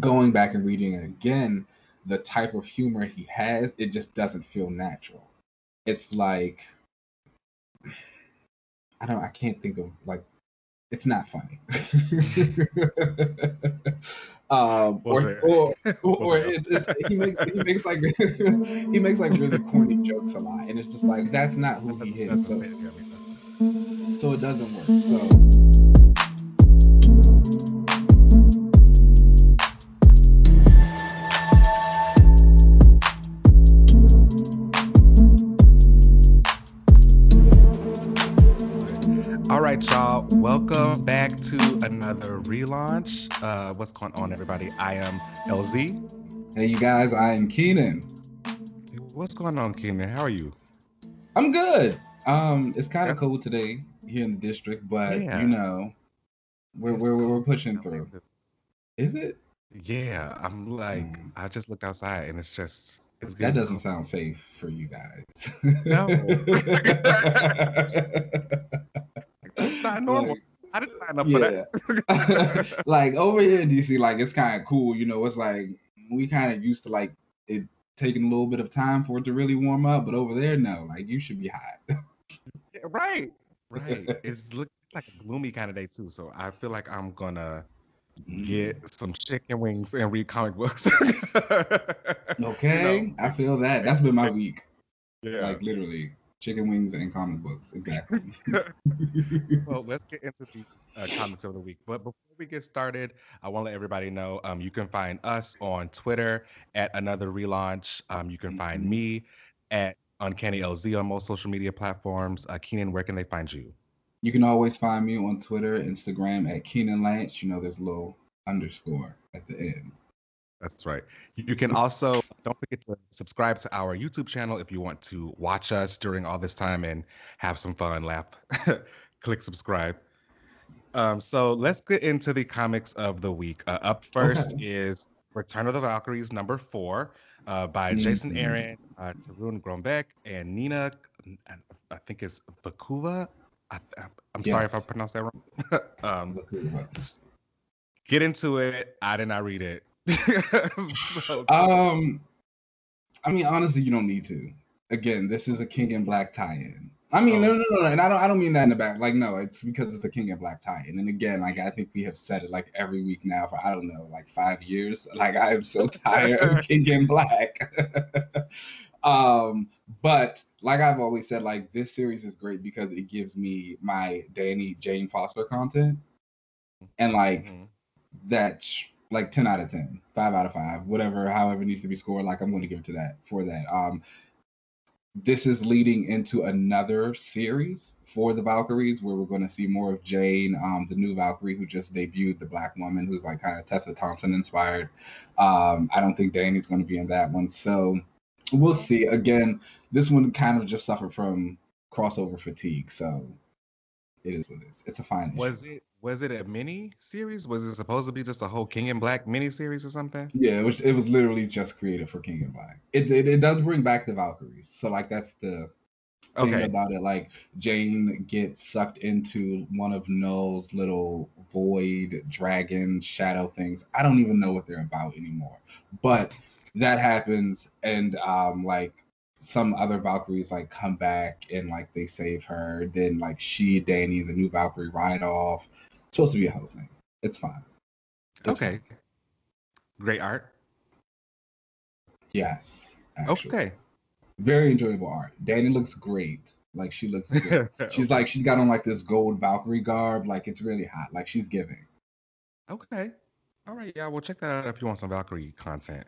going back and reading it again, the type of humor he has, it just doesn't feel natural. It's like, I can't think of, like, it's not funny. He makes like really corny jokes a lot, and it's just like, that's not who he is. So it doesn't work. All right, y'all, welcome back to another relaunch. What's going on, everybody? I am LZ. Hey, you guys, I am Kenan. What's going on, Kenan? How are you? I'm good. It's kind of cold today here in the district, but you know, we're pushing through. Is it? Yeah, I'm like, I just looked outside and it's just... That doesn't sound safe for you guys. No. That's not normal. Like, I didn't sign up for that. Like, over here in DC, like, it's kind of cool. You know, it's like, we kind of used to, like, it taking a little bit of time for it to really warm up. But over there, no. Like, you should be hot. Yeah, right. Right. It's looking like a gloomy kind of day, too. So I feel like I'm going to get some chicken wings and read comic books. Okay. You know? I feel that. That's been my week. Yeah. Like, literally. Chicken wings and comic books, exactly. Well, let's get into these comics of the week. But before we get started, I want to let everybody know you can find us on Twitter at Another Relaunch. You can find me at Uncanny LZ on most social media platforms. Kenan, where can they find you? You can always find me on Twitter, Instagram at Kenan Lance. You know, there's a little underscore at the end. That's right. You can also, don't forget to subscribe to our YouTube channel if you want to watch us during all this time and have some fun, laugh. Click subscribe. So let's get into the comics of the week. Up first is Return of the Valkyries #4 by Jason Aaron, Tarun Grombeck, and Nina, I think it's Bakuva. I'm sorry if I pronounced that wrong. Get into it. I did not read it. So I mean, honestly, you don't need to. Again, this is a King in Black tie-in. I mean, no, and I don't mean that in the back. Like, no, it's because it's a King in Black tie-in. And again, like, I think we have said it like every week now for, I don't know, like 5 years. Like, I am so tired of King in Black. But like I've always said, like, this series is great because it gives me my Danny Jane Foster content, and like that's like 10 out of 10, 5 out of 5, whatever, however it needs to be scored, like I'm going to give it to that for that. This is leading into another series for the Valkyries where we're going to see more of Jane, the new Valkyrie who just debuted, the black woman who's like kind of Tessa Thompson inspired. I don't think Danny's going to be in that one. So we'll see. Again, this one kind of just suffered from crossover fatigue. So it is what it is. It's a fine issue. Was it a mini series? Was it supposed to be just a whole King in Black mini series or something? Yeah, it was literally just created for King in Black. It does bring back the Valkyries, so like that's the thing about it. Like Jane gets sucked into one of Null's little void dragon shadow things. I don't even know what they're about anymore, but that happens, and like some other Valkyries like come back and like they save her. Then like she, Danny, the new Valkyrie, ride off. Supposed to be a whole thing. It's fine. It's fine. Great art. Yes. Actually. Okay. Very enjoyable art. Danny looks great. Like she looks good. She's like, she's got on like this gold Valkyrie garb. Like it's really hot. Like she's giving. Okay. All right, y'all. Well, check that out if you want some Valkyrie content.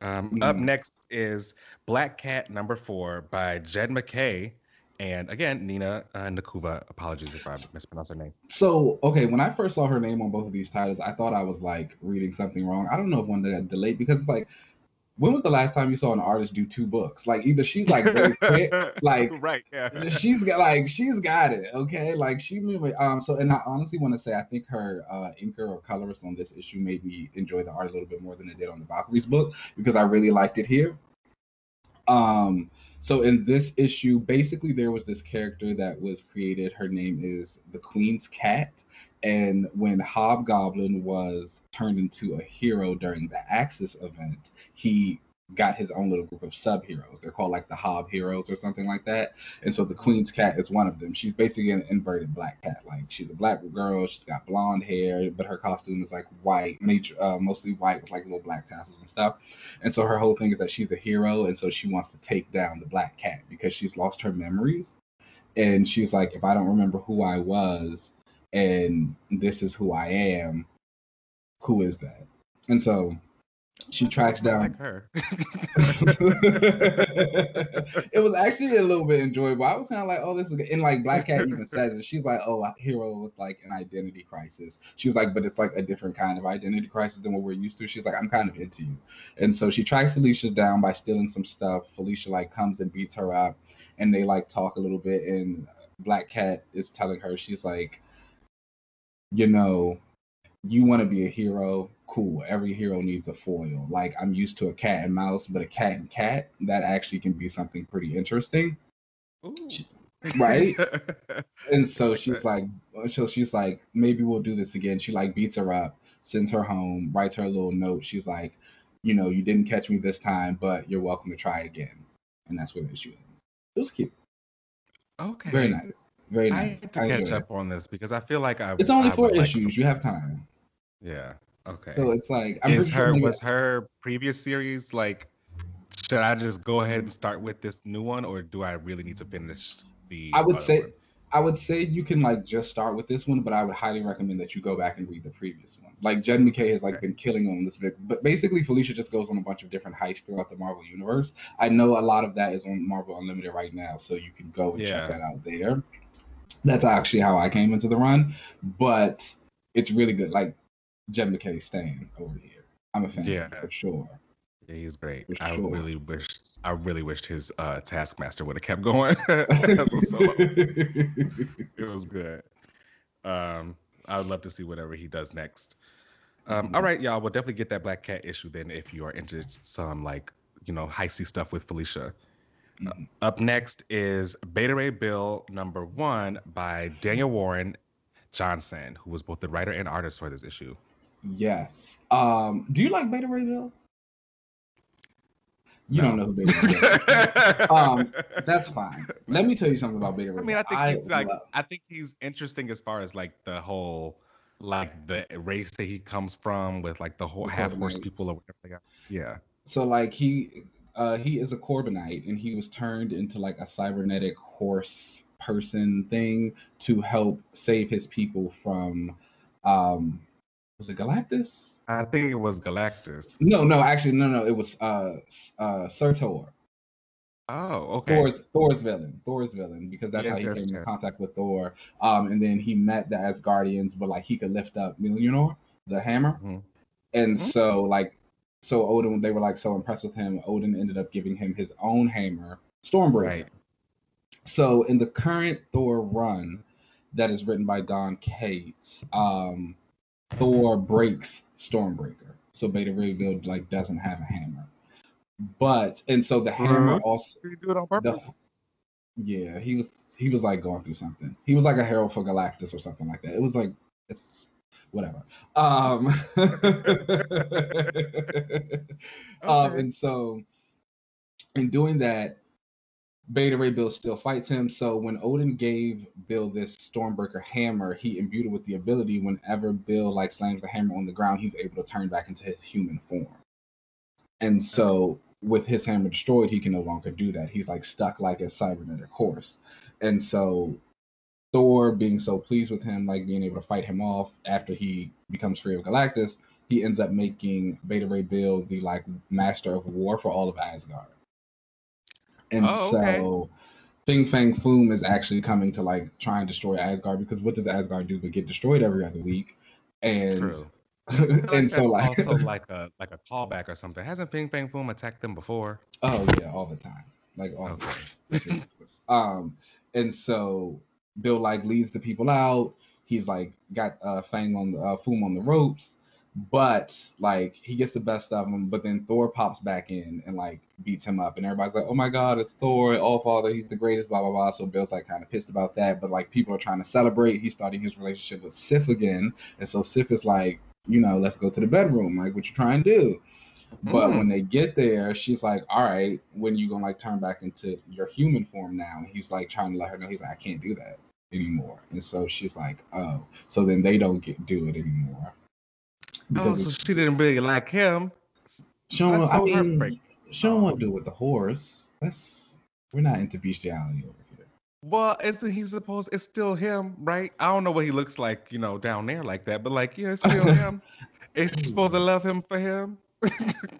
Up next is Black Cat #4 by Jed McKay. And again, Nina Bakuva. Apologies if I mispronounced her name. So, okay, when I first saw her name on both of these titles, I thought I was, like, reading something wrong. I don't know if one got delayed, because it's like, when was the last time you saw an artist do two books? Like, either she's, like, very quick, like, right, yeah. she's got it, okay? Like, she made and I honestly want to say, I think her inker or colorist on this issue made me enjoy the art a little bit more than it did on the Valkyries book, because I really liked it here. So in this issue, basically there was this character that was created. Her name is the Queen's Cat. And when Hobgoblin was turned into a hero during the Axis event, he got his own little group of sub-heroes. They're called like the Hob Heroes or something like that. And so the Queen's Cat is one of them. She's basically an inverted black cat. Like, she's a black girl, she's got blonde hair, but her costume is like white, mostly white with like little black tassels and stuff. And so her whole thing is that she's a hero, and so she wants to take down the black cat because she's lost her memories. And she's like, if I don't remember who I was and this is who I am, who is that? And so she tracks down like her. It was actually a little bit enjoyable. I was kind of like, oh, this is good. And like Black Cat even says it. She's like, oh, a hero with like an identity crisis. She's like, but it's like a different kind of identity crisis than what we're used to. She's like, I'm kind of into you. And so she tracks Felicia down by stealing some stuff. Felicia like comes and beats her up, and they like talk a little bit. And Black Cat is telling her, she's like, you know, you want to be a hero. Cool. Every hero needs a foil. Like, I'm used to a cat and mouse, but a cat and cat, that actually can be something pretty interesting. Ooh. Right? And so she's like, maybe we'll do this again. She like beats her up, sends her home, writes her a little note. She's like, you know, you didn't catch me this time, but you're welcome to try again. And that's where the issue ends. It was cute. Okay. Very nice. Very nice. I had to catch up on this because I feel like It's only 4 issues. Like, you have time. Yeah. Okay. So it's like, was her previous series like, should I just go ahead and start with this new one, or do I really need to finish the? I would say you can like just start with this one, but I would highly recommend that you go back and read the previous one. Like, Jed McKay has been killing on this bit, but basically Felicia just goes on a bunch of different heists throughout the Marvel universe. I know a lot of that is on Marvel Unlimited right now, so you can go and check that out there. That's actually how I came into the run, but it's really good. Like, Jed McKay staying over here. I'm a fan, for sure. Yeah, he's great. I really wished his Taskmaster would have kept going. That was so it was good. I would love to see whatever he does next. All right, y'all. We'll definitely get that Black Cat issue then if you are into some heisty stuff with Felicia. Up next is Beta Ray Bill #1 by Daniel Warren Johnson, who was both the writer and artist for this issue. Yes. Do you like Beta Ray Bill? No. Don't know who Beta Ray is. That's fine. Let me tell you something about Beta Ray Bill. I think he's interesting as far as the whole the race that he comes from, with the whole half horse people or whatever they are. Yeah. So he is a Corbinite, and he was turned into a cybernetic horse person thing to help save his people from was it Galactus? I think it was Galactus. No, it was Surtur. Oh, okay. Thor's villain, because that's how he came into contact with Thor. And then he met the Asgardians, but he could lift up Mjolnir, the hammer. And so Odin, they were so impressed with him, Odin ended up giving him his own hammer, Stormbreaker. Right. So in the current Thor run that is written by Don Cates, Thor breaks Stormbreaker. So Beta Ray Bill doesn't have a hammer. So the hammer also. Did he do it on purpose? Yeah, he was going through something. He was a herald for Galactus or something like that. It was it's whatever. And so in doing that, Beta Ray Bill still fights him. So when Odin gave Bill this Stormbreaker hammer, he imbued it with the ability whenever Bill slams the hammer on the ground, he's able to turn back into his human form. And so with his hammer destroyed, he can no longer do that. He's stuck a cybernetic horse. And so Thor, being so pleased with him, being able to fight him off after he becomes free of Galactus, he ends up making Beta Ray Bill the master of war for all of Asgard. And Fang Foom is actually coming to try and destroy Asgard, because what does Asgard do but get destroyed every other week? And true. And so also a callback or something. Hasn't Fang Foom attacked them before? Oh yeah, all the time. The time. And so Bill leads the people out. He's got Foom on the ropes. But like he gets the best of him, but then Thor pops back in and like beats him up, and everybody's like, "Oh my God, it's Thor! Allfather, he's the greatest!" Blah blah blah. So Bill's like kind of pissed about that, but like people are trying to celebrate. He's starting his relationship with Sif again, and so Sif is like, you know, let's go to the bedroom, like what you trying to do. But when they get there, she's like, "All right, when you gonna like turn back into your human form now?" And he's like trying to let her know, he's like, "I can't do that anymore." And so she's like, "Oh," so then they don't do it anymore. Because so she didn't really like him. She don't want to do it with the horse. We're not into bestiality over here. Well, it's still him, right? I don't know what he looks like, you know, down there like that, but like, yeah, it's still him. Is she supposed to love him for him?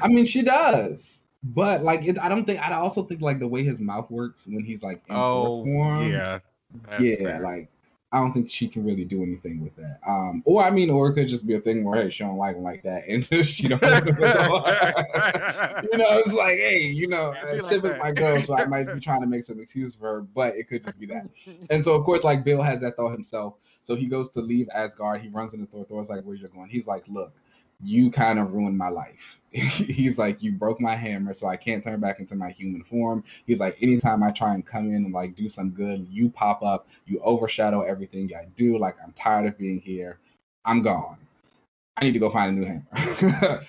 I mean, she does. But like, I also think like the way his mouth works when he's like in horse form. Yeah. Yeah, fair. Like I don't think she can really do anything with that. Or it could just be a thing where, hey, she don't like him like that. And she don't like him at all. You know, it's like, hey, you know, Sif is my girl, so I might be trying to make some excuses for her, but it could just be that. And so, of course, like, Bill has that thought himself. So he goes to leave Asgard. He runs into Thor. Thor's like, where you going? He's like, look, you kind of ruined my life. He's like, you broke my hammer, so I can't turn back into my human form. He's like, anytime I try and come in and like do some good, you pop up, you overshadow everything I do. Like, I'm tired of being here. I'm gone. I need to go find a new hammer.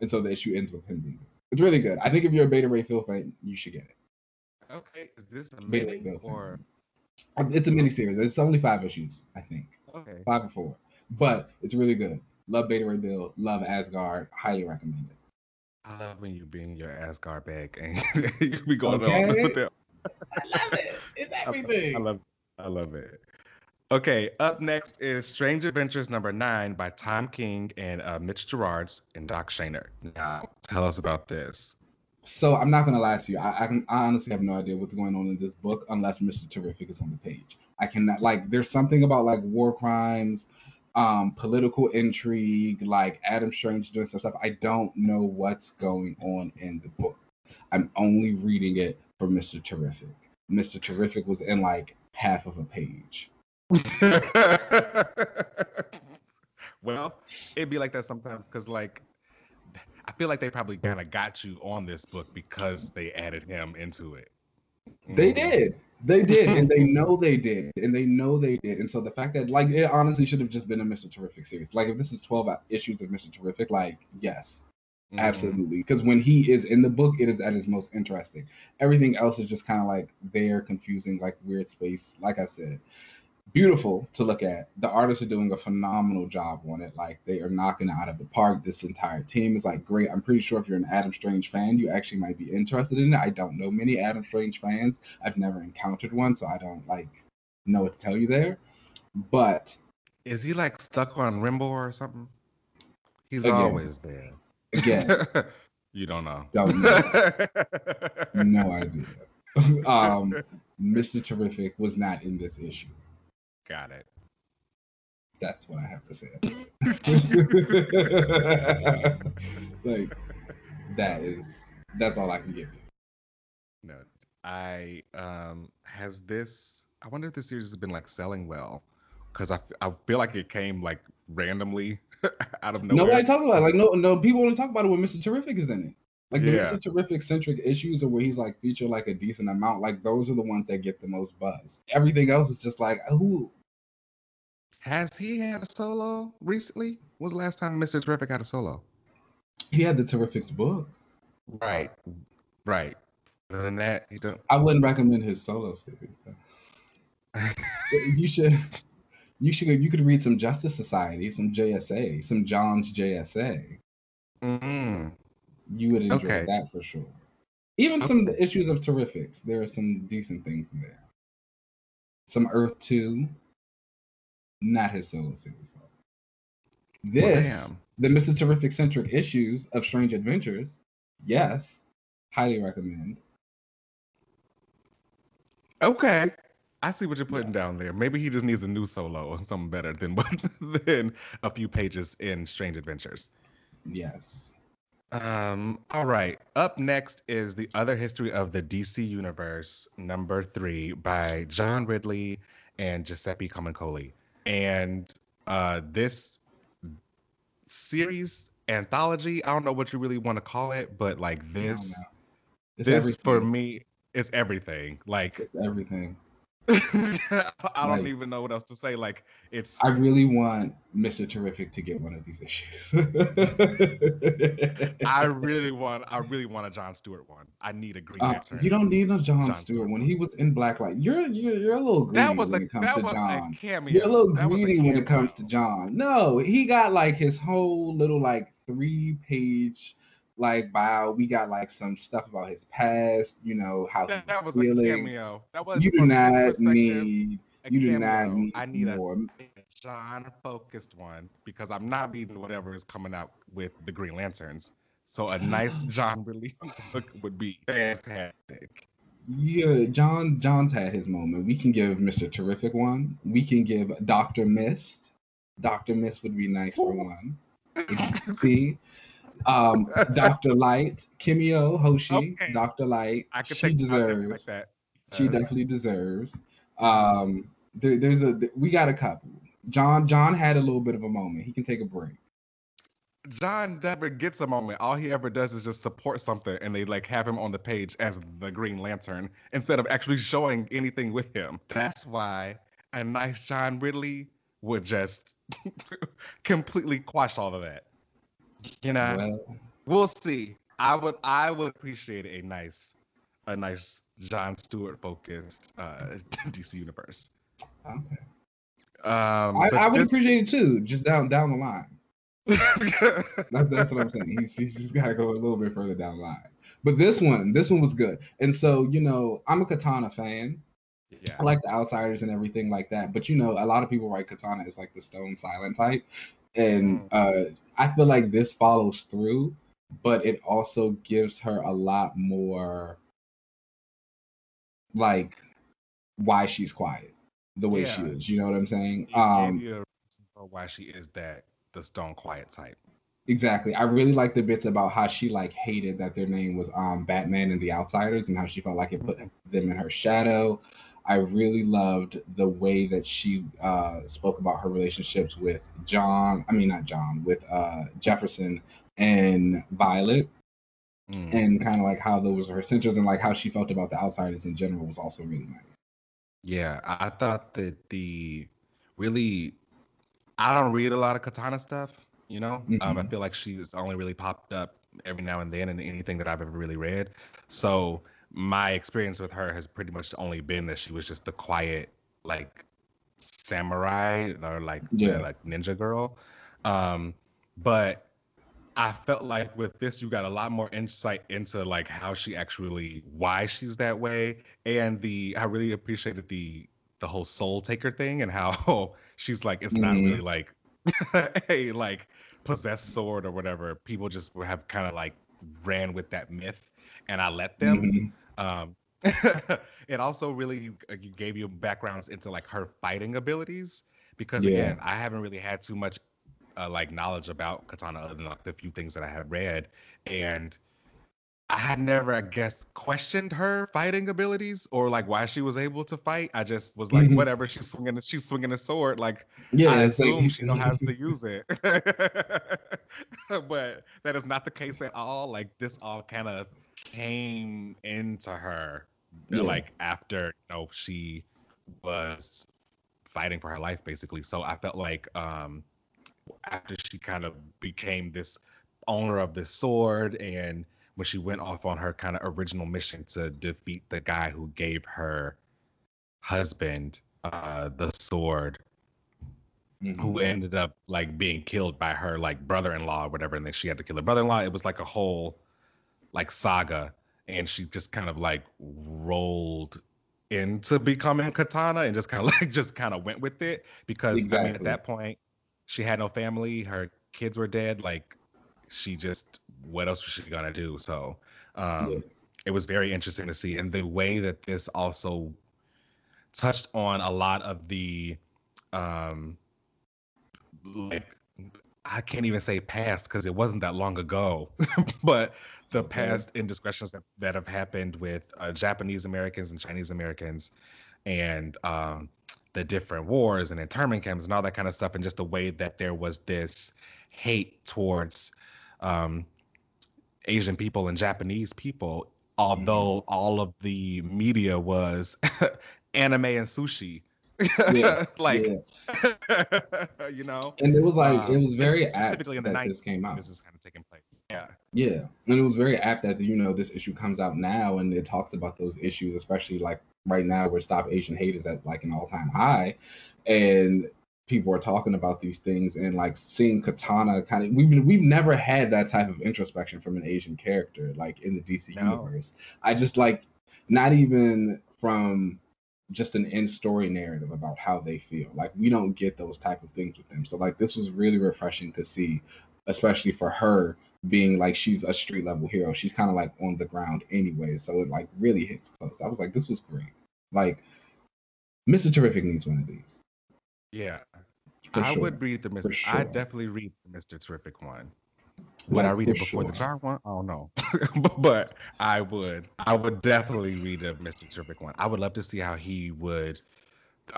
And so the issue ends with him being. It's really good. I think if you're a Beta Ray Bill fan, you should get it. Okay, is this a mini or? It's a miniseries. It's only 5 issues, I think. Okay. 5 or 4, but it's really good. Love Beta Ray Bill, love Asgard, highly recommend it. I love when you bring your Asgard back and we go on with it. I love it. It's everything. I love it. Okay, up next is Strange Adventures number 9 by Tom King and Mitch Gerards and Doc Shaner. Now, tell us about this. So I'm not going to lie to you. I honestly have no idea what's going on in this book unless Mr. Terrific is on the page. I cannot, like, there's something about, like, war crimes, political intrigue, like Adam Strange doing some stuff. I don't know what's going on in the book. I'm only reading it for Mr. Terrific. Mr. Terrific was in like half of a page. Well, it'd be like that sometimes because like I feel like they probably kind of got you on this book because they added him into it. They did. They did, and they know they did, and they know they did. And so the fact that, like, it honestly should have just been a Mr. Terrific series. Like, if this is 12 issues of Mr. Terrific, like, yes, absolutely. Because when he is in the book, it is at his most interesting. Everything else is just kind of, like, there, confusing, like, weird space. Like I said, beautiful to look at. The artists are doing a phenomenal job on it. Like, they are knocking it out of the park. This entire team is, like, great. I'm pretty sure if you're an Adam Strange fan, you actually might be interested in it. I don't know many Adam Strange fans. I've never encountered one, so I don't, like, know what to tell you there. But is he, like, stuck on Rimbo or something? He's always there. Again. You don't know. Don't know. No idea. Mr. Terrific was not in this issue. Got it. That's what I have to say. Like, that's all I can give you. No, I wonder if this series has been like selling well, because I feel like it came like randomly out of nowhere. Nobody talks about it. Like no people only talk about it when Mr. Terrific is in it. Like the Mr. Terrific-centric issues are where he's like featured like a decent amount. Like those are the ones that get the most buzz. Everything else is just like, who? Has he had a solo recently? When's the last time Mr. Terrific had a solo? He had the Terrific's book. Right. Other than that, he don't. I wouldn't recommend his solo series though. You could read some Justice Society, some JSA, some John's JSA. Mm-hmm. You would enjoy that for sure. Even some of the issues of Terrifics, there are some decent things in there. Some Earth 2, not his solo series. The Mr. Terrific-centric issues of Strange Adventures, yes, highly recommend. Okay. I see what you're putting down there. Maybe he just needs a new solo or something better than a few pages in Strange Adventures. Yes. All right. Up next is The Other History of the DC Universe, number 3, by John Ridley and Giuseppe Comincoli. And this series, anthology. I don't know what you really want to call it, but like this for me is everything. Like it's everything. I don't even know what else to say. Like it's. I really want Mr. Terrific to get one of these issues. I really want a Jon Stewart one. I need a Green Lantern. You don't need a Jon Stewart one. He was in Blacklight. You're a little greedy when it comes to Jon. You're a little greedy when it comes to Jon. No, he got like his whole little like 3-page. Like, wow, we got like some stuff about his past, you know, how he was feeling. That was a cameo. You do not need I need more. A John-focused one, because I'm not reading whatever is coming out with the Green Lanterns. So a nice John release book would be fantastic. Yeah, John's had his moment. We can give Mr. Terrific one. We can give Dr. Mist. Dr. Mist would be nice for one. See? Dr. Light, Kimio Hoshi, okay. Dr. Light, she deserves. Like that. She definitely deserves. We got a couple. John had a little bit of a moment. He can take a break. John never gets a moment. All he ever does is just support something, and they like have him on the page as the Green Lantern instead of actually showing anything with him. That's why a nice John Ridley would just completely quash all of that. You know, we'll see. I would appreciate a nice Jon Stewart focused DC universe. Okay. I would appreciate it too, just down the line. that's what I'm saying. He's just gotta go a little bit further down the line. But this one was good. And so, you know, I'm a Katana fan. Yeah. I like the Outsiders and everything like that. But you know, a lot of people write Katana as like the stone silent type. And I feel like this follows through, but it also gives her a lot more, like, why she's quiet the way she is. You know what I'm saying? Gave you a reason for why she is the stone quiet type. Exactly. I really like the bits about how she, like, hated that their name was Batman and the Outsiders and how she felt like it put them in her shadow. I really loved the way that she spoke about her relationships with Jefferson and Violet, and kind of like how those were her centers and like how she felt about the Outsiders in general was also really nice. Yeah, I thought that I don't read a lot of Katana stuff, you know? Mm-hmm. I feel like she's only really popped up every now and then in anything that I've ever really read. So my experience with her has pretty much only been that she was just the quiet, like, samurai or, like, like ninja girl. But I felt like with this, you got a lot more insight into, like, how she actually, why she's that way. And I really appreciated the whole soul taker thing and how she's, like, it's not really, like, a, like, possessed sword or whatever. People just have kind of, like, ran with that myth. And I let them. Mm-hmm. It also really gave you backgrounds into like her fighting abilities because again, I haven't really had too much like knowledge about Katana other than like the few things that I had read, and I had never, I guess, questioned her fighting abilities or like why she was able to fight. I just was like, whatever, she's swinging a sword. Like, I assume she knows how to use it. But that is not the case at all. Like, this all kind of came into her, like, after, you know, she was fighting for her life, basically. So I felt like after she kind of became this owner of this sword and when she went off on her kind of original mission to defeat the guy who gave her husband the sword, who ended up like being killed by her like brother-in-law or whatever, and then she had to kill her brother-in-law. It was like a whole like saga, and she just kind of like rolled into becoming Katana and just kind of like went with it because I mean, at that point she had no family, her kids were dead, like she just, what else was she gonna do? So it was very interesting to see, and the way that this also touched on a lot of the like, I can't even say past because it wasn't that long ago, but the past indiscretions that have happened with Japanese Americans and Chinese Americans, and the different wars and internment camps and all that kind of stuff, and just the way that there was this hate towards Asian people and Japanese people, although all of the media was anime and sushi. You know, and it was like it was very specifically apt in the 90s. This came out. This is kind of taking place. Yeah, and it was very apt that this issue comes out now and it talks about those issues, especially like right now where Stop Asian Hate is at like an all-time high, and people are talking about these things and like seeing Katana kind of we've never had that type of introspection from an Asian character like in the DC universe. I just like not even from just an in-story narrative about how they feel. Like, we don't get those type of things with them. So, like, this was really refreshing to see, especially for her being, like, she's a street-level hero. She's kind of, like, on the ground anyway. So it, like, really hits close. I was like, this was great. Like, Mr. Terrific needs one of these. Yeah. I would read the Mr. I definitely read the Mr. Terrific one. Would I read it before the Jar one? I don't know. But I would. I would definitely read a Mr. Terrific one. I would love to see how he would.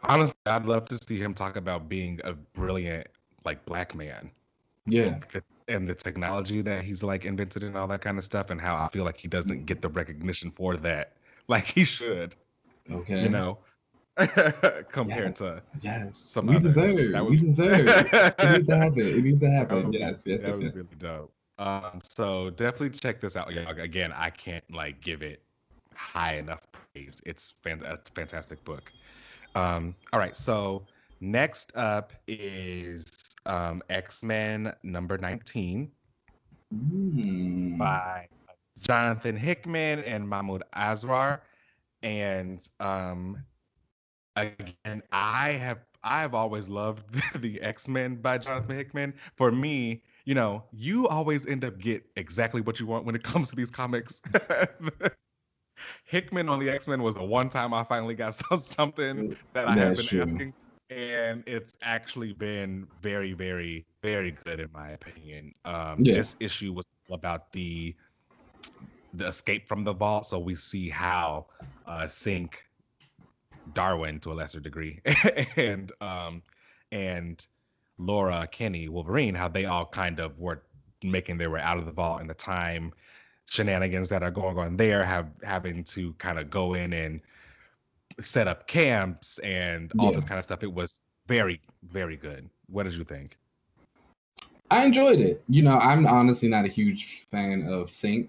Honestly, I'd love to see him talk about being a brilliant, like, black man. Yeah. And the technology that he's, like, invented and all that kind of stuff, and how I feel like he doesn't get the recognition for that. Like, he should. Okay. You know? Compared to some others. We deserve. It needs to happen. Yes, that was really dope. So definitely check this out. Again, I can't like give it high enough praise. It's a fantastic book. All right. So next up is X-Men number 19 by Jonathan Hickman and Mahmoud Azrar, and again, I've always loved the X-Men by Jonathan Hickman. For me, you always end up get exactly what you want when it comes to these comics. Hickman on the X-Men was the one time I finally got something that I have been asking. And it's actually been very, very, very good in my opinion. This issue was about the escape from the vault. So we see how Synch, Darwin to a lesser degree, and Laura, Kenny, Wolverine, how they all kind of were making their way out of the vault, and the time shenanigans that are going on there, having to kind of go in and set up camps and all this kind of stuff. It was very, very good. What did you think? I enjoyed it. I'm honestly not a huge fan of Synch.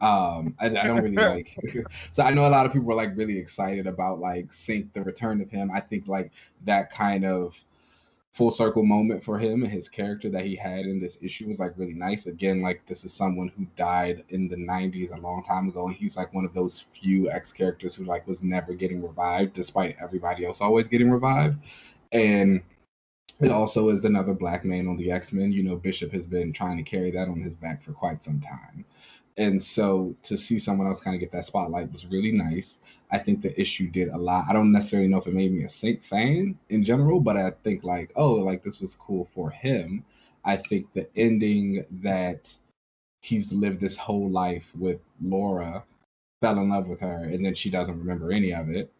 I don't really like. So I know a lot of people were like really excited about like Synch, the return of him. I think like that kind of full circle moment for him and his character that he had in this issue was like really nice. Again, like this is someone who died in the 90s a long time ago, and he's like one of those few X characters who like was never getting revived despite everybody else always getting revived. And it also is another black man on the X-Men. Bishop has been trying to carry that on his back for quite some time. And so to see someone else kind of get that spotlight was really nice. I think the issue did a lot. I don't necessarily know if it made me a Synch fan in general, but I think like, this was cool for him. I think the ending that he's lived this whole life with Laura, fell in love with her, and then she doesn't remember any of it.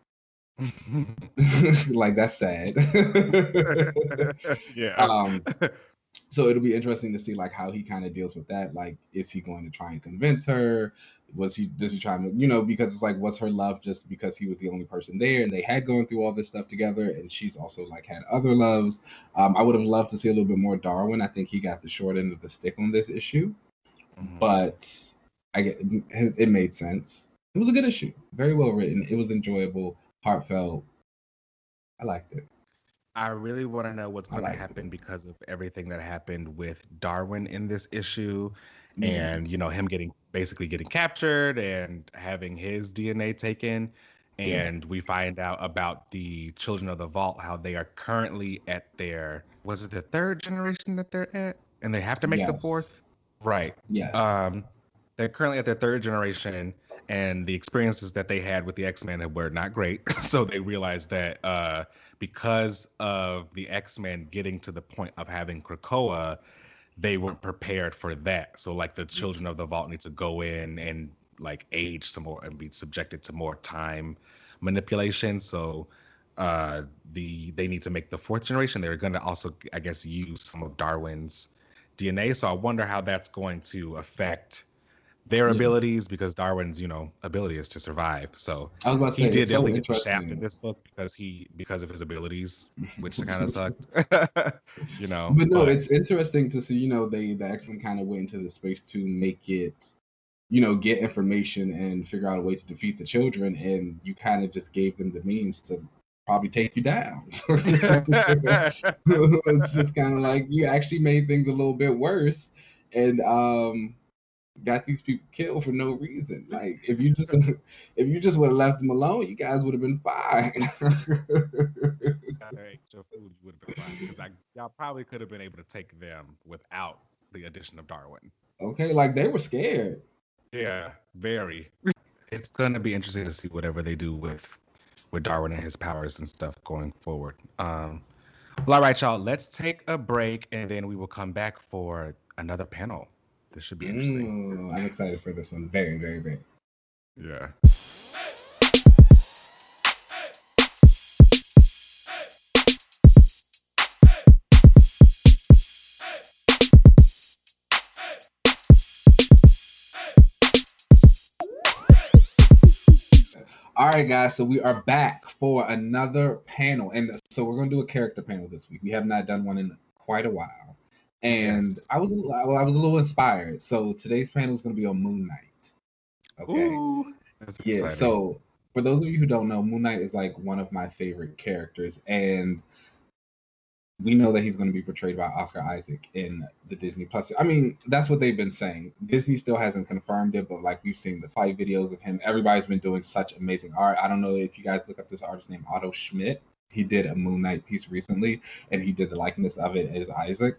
Like that's sad. So it'll be interesting to see like how he kind of deals with that. Like, is he going to try and convince her? Does he try and because it's like, was her love just because he was the only person there and they had gone through all this stuff together, and she's also like had other loves? I would have loved to see a little bit more Darwin. I think he got the short end of the stick on this issue, but it made sense. It was a good issue, very well written. It was enjoyable. Heartfelt. I liked it. I really want to know what's going to happen because of everything that happened with Darwin in this issue, and him getting captured and having his DNA taken, and we find out about the Children of the Vault, how they are currently at the third generation that they're at, and they have to make the fourth, right? Yes. They're currently at their third generation, and the experiences that they had with the X-Men were not great. So they realized that because of the X-Men getting to the point of having Krakoa, they weren't prepared for that. So like the Children of the Vault need to go in and like age some more and be subjected to more time manipulation. So they need to make the fourth generation. They're going to also, I guess, use some of Darwin's DNA. So I wonder how that's going to affect their abilities, because Darwin's, you know, ability is to survive. So he did definitely get shaft in this book because of his abilities, which kind of sucked. You know. But no, it's interesting to see, you know, the X-Men kind of went into the space to make it, you know, get information and figure out a way to defeat the children, and you kind of just gave them the means to probably take you down. It's just kind of like you actually made things a little bit worse, and got these people killed for no reason. Like if you just would have left them alone, you guys would have been fine. Extra food, you would have been fine, because y'all probably could have been able to take them without the addition of Darwin. Okay, like they were scared. Yeah, very. It's gonna be interesting to see whatever they do with Darwin and his powers and stuff going forward. Well, all right, y'all. Let's take a break, and then we will come back for another panel. This should be interesting. I'm excited for this one. Very, very, very. Yeah. All right, guys, so we are back for another panel. And so we're going to do a character panel this week. We have not done one in quite a while. And yes. I was a little inspired. So today's panel is going to be on Moon Knight. Okay. Ooh, that's exciting. Yeah, so for those of you who don't know, Moon Knight is like one of my favorite characters. And we know that he's going to be portrayed by Oscar Isaac in the Disney Plus. I mean, that's what they've been saying. Disney still hasn't confirmed it, but like we've seen the fight videos of him. Everybody's been doing such amazing art. I don't know if you guys look up this artist named Otto Schmidt. He did a Moon Knight piece recently, and he did the likeness of it as Isaac.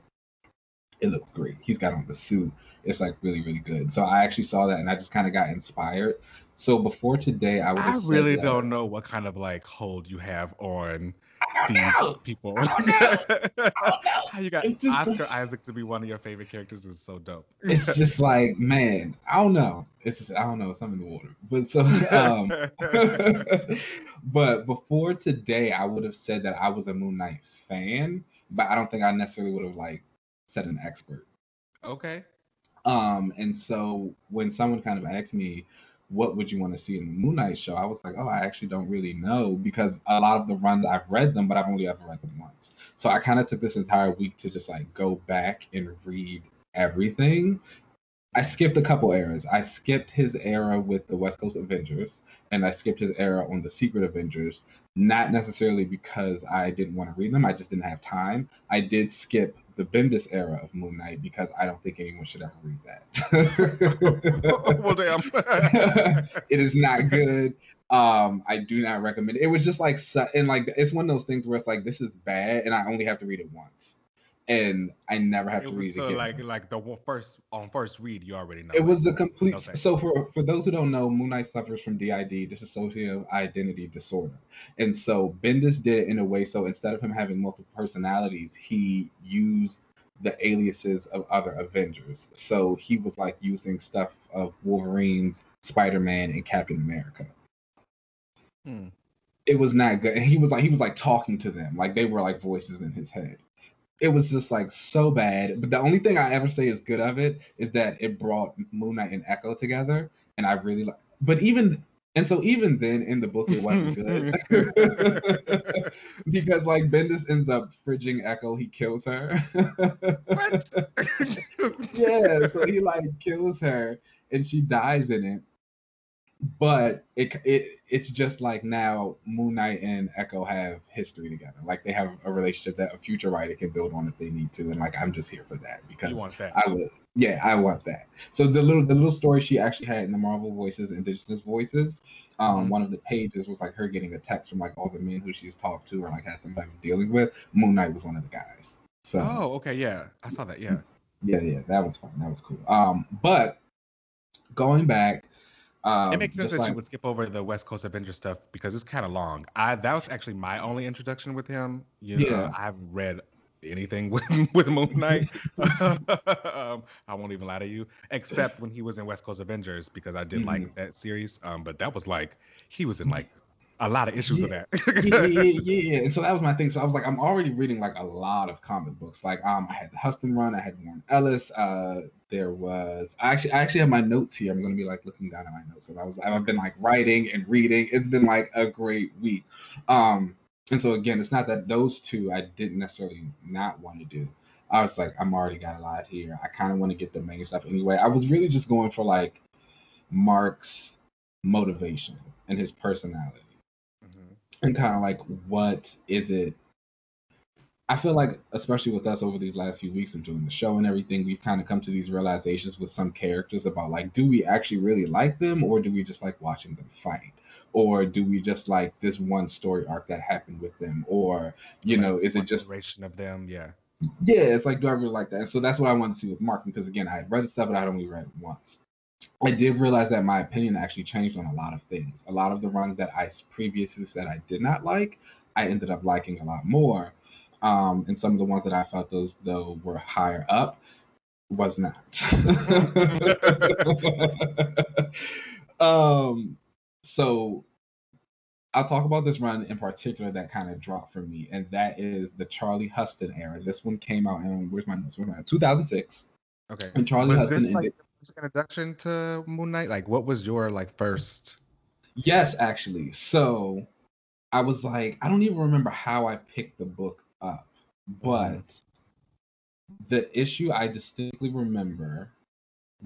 It looks great. He's got on the suit. It's like really, really good. So I actually saw that, and I just kind of got inspired. So before today, I don't know what kind of like hold you have on these people. How you got Oscar Isaac to be one of your favorite characters is so dope. It's just like, man, I don't know. It's just, I don't know, something in the water. But so, but before today, I would have said that I was a Moon Knight fan, but I don't think I necessarily would have like said an expert. Okay. And so when someone kind of asked me, what would you want to see in the Moon Knight show? I was like, oh, I actually don't really know, because a lot of the runs I've read them, but I've only ever read them once. So I kind of took this entire week to just like go back and read everything. I skipped a couple eras. I skipped his era with the West Coast Avengers, and I skipped his era on the Secret Avengers, not necessarily because I didn't want to read them. I just didn't have time. I did skip the Bendis era of Moon Knight because I don't think anyone should ever read that. Well, damn. It is not good. I do not recommend it. It was just like, and like, it's one of those things where it's like, this is bad, and I only have to read it once. And I never have to read it again. Like the first read, you already know. It was a complete. Okay. So for those who don't know, Moon Knight suffers from DID, dissociative identity disorder, and so Bendis did it in a way. So instead of him having multiple personalities, he used the aliases of other Avengers. So he was like using stuff of Wolverine's, Spider-Man, and Captain America. Hmm. It was not good. And he was like talking to them, like they were like voices in his head. It was just like so bad. But the only thing I ever say is good of it is that it brought Moon Knight and Echo together, and I really like. But even then in the book it wasn't good because like Bendis ends up fridging Echo. He kills her. What? Yeah, so he like kills her, and she dies in it. But it's just like now Moon Knight and Echo have history together. Like they have a relationship that a future writer can build on if they need to. And like I'm just here for that because you want that. I want that. So the little story she actually had in the Marvel Voices, Indigenous Voices, one of the pages was like her getting a text from like all the men who she's talked to or like had some type of dealing with. Moon Knight was one of the guys. So oh, okay, yeah, I saw that. Yeah. Yeah, that was fun. That was cool. But going back. It makes sense that you would skip over the West Coast Avenger stuff because it's kind of long. That was actually my only introduction with him. You know, I haven't read anything with Moon Knight. I won't even lie to you, except when he was in West Coast Avengers because I did like that series. But that was like he was in like a lot of issues of that. Yeah. And so that was my thing. So I was like, I'm already reading like a lot of comic books. Like I had the Huston run, I had Warren Ellis. There was I actually have my notes here. I'm gonna be like looking down at my notes. And I've been like writing and reading. It's been like a great week. And so again, it's not that those two I didn't necessarily not want to do. I was like, I'm already got a lot here. I kind of want to get the main stuff anyway. I was really just going for like Mark's motivation and his personality. And kind of like, what is it? I feel like, especially with us over these last few weeks and doing the show and everything, we've kind of come to these realizations with some characters about like, do we actually really like them, or do we just like watching them fight? Or do we just like this one story arc that happened with them? Or, you know, is it just generation of them? Yeah. Yeah, it's like, do I really like that? And so that's what I wanted to see with Mark, because again, I had read the stuff, but I had only read it once. I did realize that my opinion actually changed on a lot of things. A lot of the runs that I previously said I did not like, I ended up liking a lot more. And some of the ones that I felt those, though, were higher up, was not. So I'll talk about this run in particular that kind of dropped for me, and that is the Charlie Huston era. This one came out in, where's my notes? 2006. Okay. And Charlie Huston ended. Like— introduction to Moon Knight, like what was your like first? Yes, actually. So I was like, I don't even remember how I picked the book up, but the issue I distinctly remember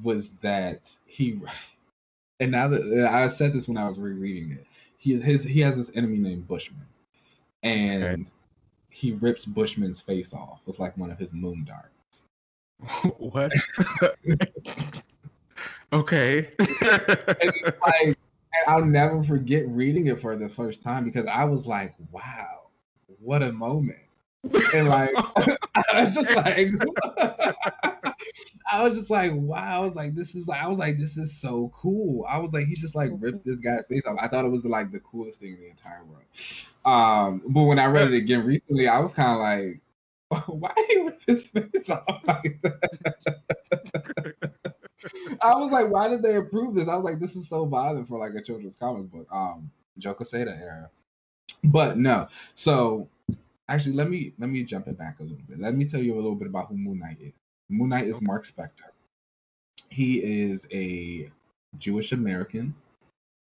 was that he, and now that I said this when I was rereading it, he has this enemy named Bushman, and he rips Bushman's face off with like one of his moon darts. What? Okay. And it's like, and I'll never forget reading it for the first time, because I was like, wow, what a moment. And like, I was just like, wow. I was like, this is so cool. I was like, he just like ripped this guy's face off. I thought it was like the coolest thing in the entire world. But when I read it again recently, I was kind of like, why he ripped his face off like that? I was like, why did they approve this? I was like, this is so violent for like a children's comic book. Joko Seda era. But no. So actually, let me jump it back a little bit. Let me tell you a little bit about who Moon Knight is. Moon Knight is Mark Spector. He is a Jewish American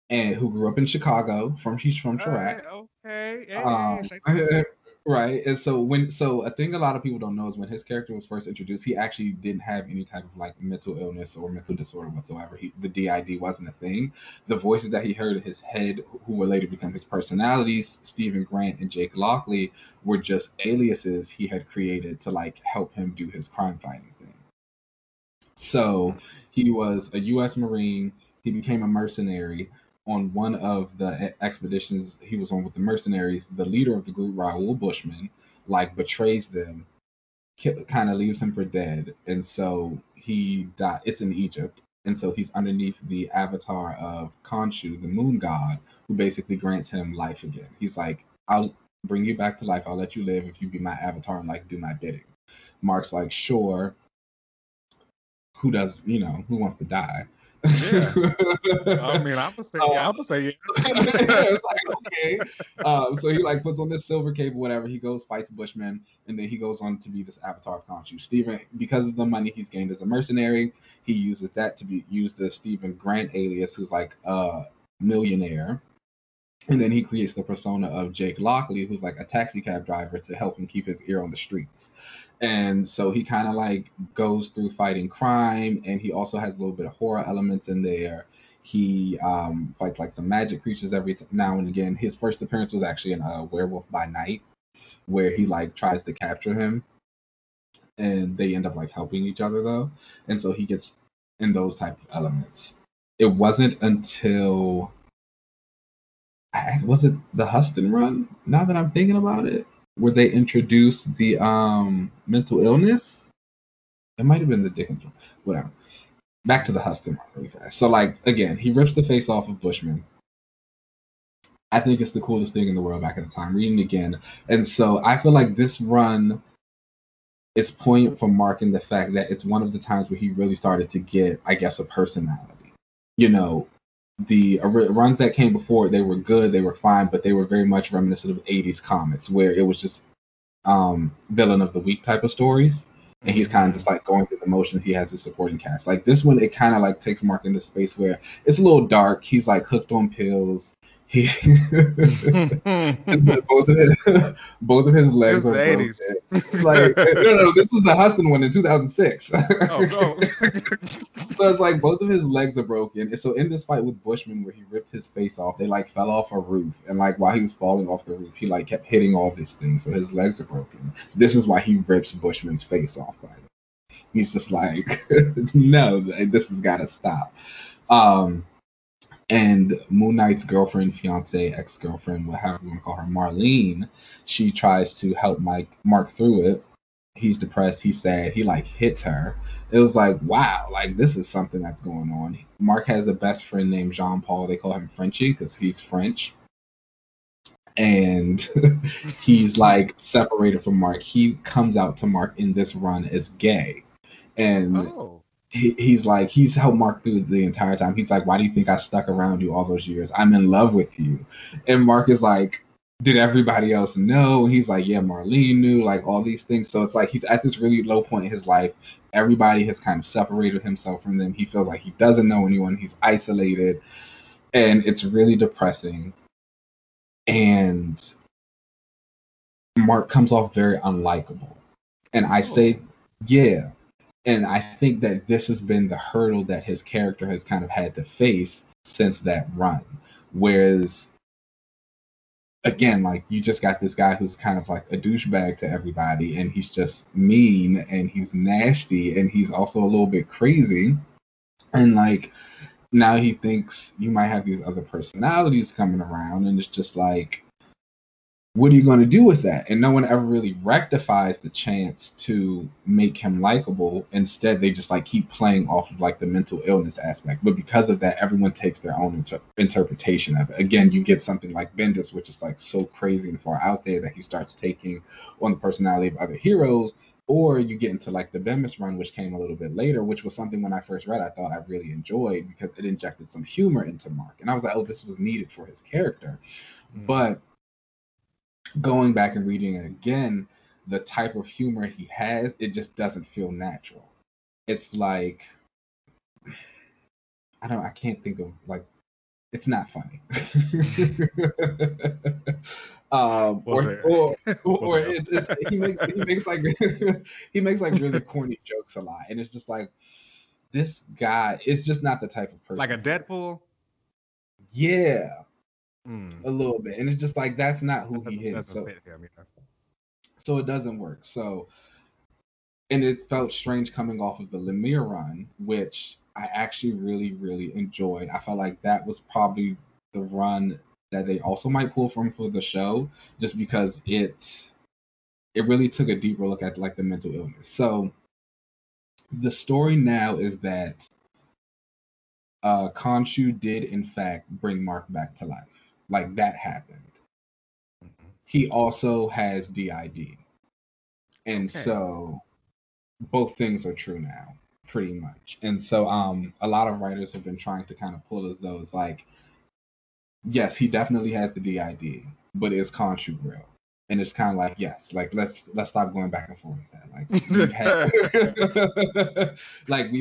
and who grew up in Chicago. He's from Chirac. Okay. Yeah. Right, and so a thing a lot of people don't know is when his character was first introduced, he actually didn't have any type of like mental illness or mental disorder whatsoever. The DID wasn't a thing. The voices that he heard in his head, who would later become his personalities, Stephen Grant and Jake Lockley, were just aliases he had created to like help him do his crime fighting thing. So he was a U.S. Marine. He became a mercenary. On one of the expeditions he was on with the mercenaries, the leader of the group, Raoul Bushman, like betrays them, kind of leaves him for dead. And so he died. It's in Egypt. And so he's underneath the avatar of Khonshu, the moon god, who basically grants him life again. He's like, I'll bring you back to life. I'll let you live if you be my avatar and like do my bidding. Mark's like, sure. Who does, you know, who wants to die? Yeah. I mean, I'm gonna say it's like, okay. So he like puts on this silver cape or whatever. He goes, fights Bushman, and then he goes on to be this avatar of Khonshu. Stephen, because of the money he's gained as a mercenary, he uses that to be used as Stephen Grant alias, who's like a millionaire. And then he creates the persona of Jake Lockley, who's like a taxi cab driver, to help him keep his ear on the streets. And so he kind of like goes through fighting crime, and he also has a little bit of horror elements in there. He fights like some magic creatures every now and again. His first appearance was actually in Werewolf by Night, where he like tries to capture him, and they end up like helping each other though. And so he gets in those type of elements. It wasn't until... was it the Huston run, now that I'm thinking about it, where they introduced the mental illness? It might have been the Dickens run. Whatever. Back to the Huston run really fast. So, like, again, he rips the face off of Bushman. I think it's the coolest thing in the world back at the time. Reading again. And so I feel like this run is poignant for Mark in the fact that it's one of the times where he really started to get, I guess, a personality. You know, the runs that came before, they were good, they were fine, but they were very much reminiscent of 80s comics, where it was just villain of the week type of stories. And he's kind of just like going through the motions. He has his supporting cast. Like this one, it kind of like takes Mark into space where it's a little dark. He's like hooked on pills. He both of his legs are broken. Like no, this is the Huston one in 2006. Oh no! So it's like both of his legs are broken. And so in this fight with Bushman, where he ripped his face off, they like fell off a roof, and like while he was falling off the roof, he like kept hitting all these things, so his legs are broken. This is why he rips Bushman's face off. By the way, he's just like, no, this has got to stop. And Moon Knight's girlfriend, fiance, ex-girlfriend, whatever you want to call her, Marlene, she tries to help Mark through it. He's depressed. He's sad. He, like, hits her. It was like, wow, like, this is something that's going on. Mark has a best friend named Jean-Paul. They call him Frenchie because he's French. And he's, like, separated from Mark. He comes out to Mark in this run as gay. And... Oh. He's like, he's helped Mark through the entire time. He's like, why do you think I stuck around you all those years? I'm in love with you. And Mark is like, did everybody else know? And he's like, yeah, Marlene knew, like all these things. So it's like he's at this really low point in his life. Everybody has kind of separated himself from them. He feels like he doesn't know anyone. He's isolated. And it's really depressing. And Mark comes off very unlikable. And I say, yeah. And I think that this has been the hurdle that his character has kind of had to face since that run. Whereas, again, like, you just got this guy who's kind of like a douchebag to everybody, and he's just mean, and he's nasty, and he's also a little bit crazy. And, like, now he thinks you might have these other personalities coming around, and it's just like, what are you going to do with that? And no one ever really rectifies the chance to make him likable. Instead, they just like keep playing off of like the mental illness aspect. But because of that, everyone takes their own interpretation of it. Again, you get something like Bendis, which is like so crazy and far out there that he starts taking on the personality of other heroes. Or you get into like the Bendis run, which came a little bit later, which was something when I first read, I thought I really enjoyed because it injected some humor into Mark. And I was like, oh, this was needed for his character. Mm. But going back and reading it again, the type of humor he has, it just doesn't feel natural. It's like, I can't think of, like, it's not funny. He makes really corny jokes a lot, and it's just like, this guy is just not the type of person. Like a Deadpool? Yeah. A little bit, and it's just like, that's not who he is. So it doesn't work. So, and it felt strange coming off of the Lemire run, which I actually really, really enjoyed. I felt like that was probably the run that they also might pull from for the show, just because it really took a deeper look at like the mental illness. So the story now is that Khonshu did in fact bring Mark back to life. Like, that happened. Mm-hmm. He also has DID. And so both things are true now, pretty much. And so a lot of writers have been trying to kind of pull as though it's like, yes, he definitely has the DID, but is Khonshu real? And it's kind of like, yes, like, let's stop going back and forth with that. Like, we've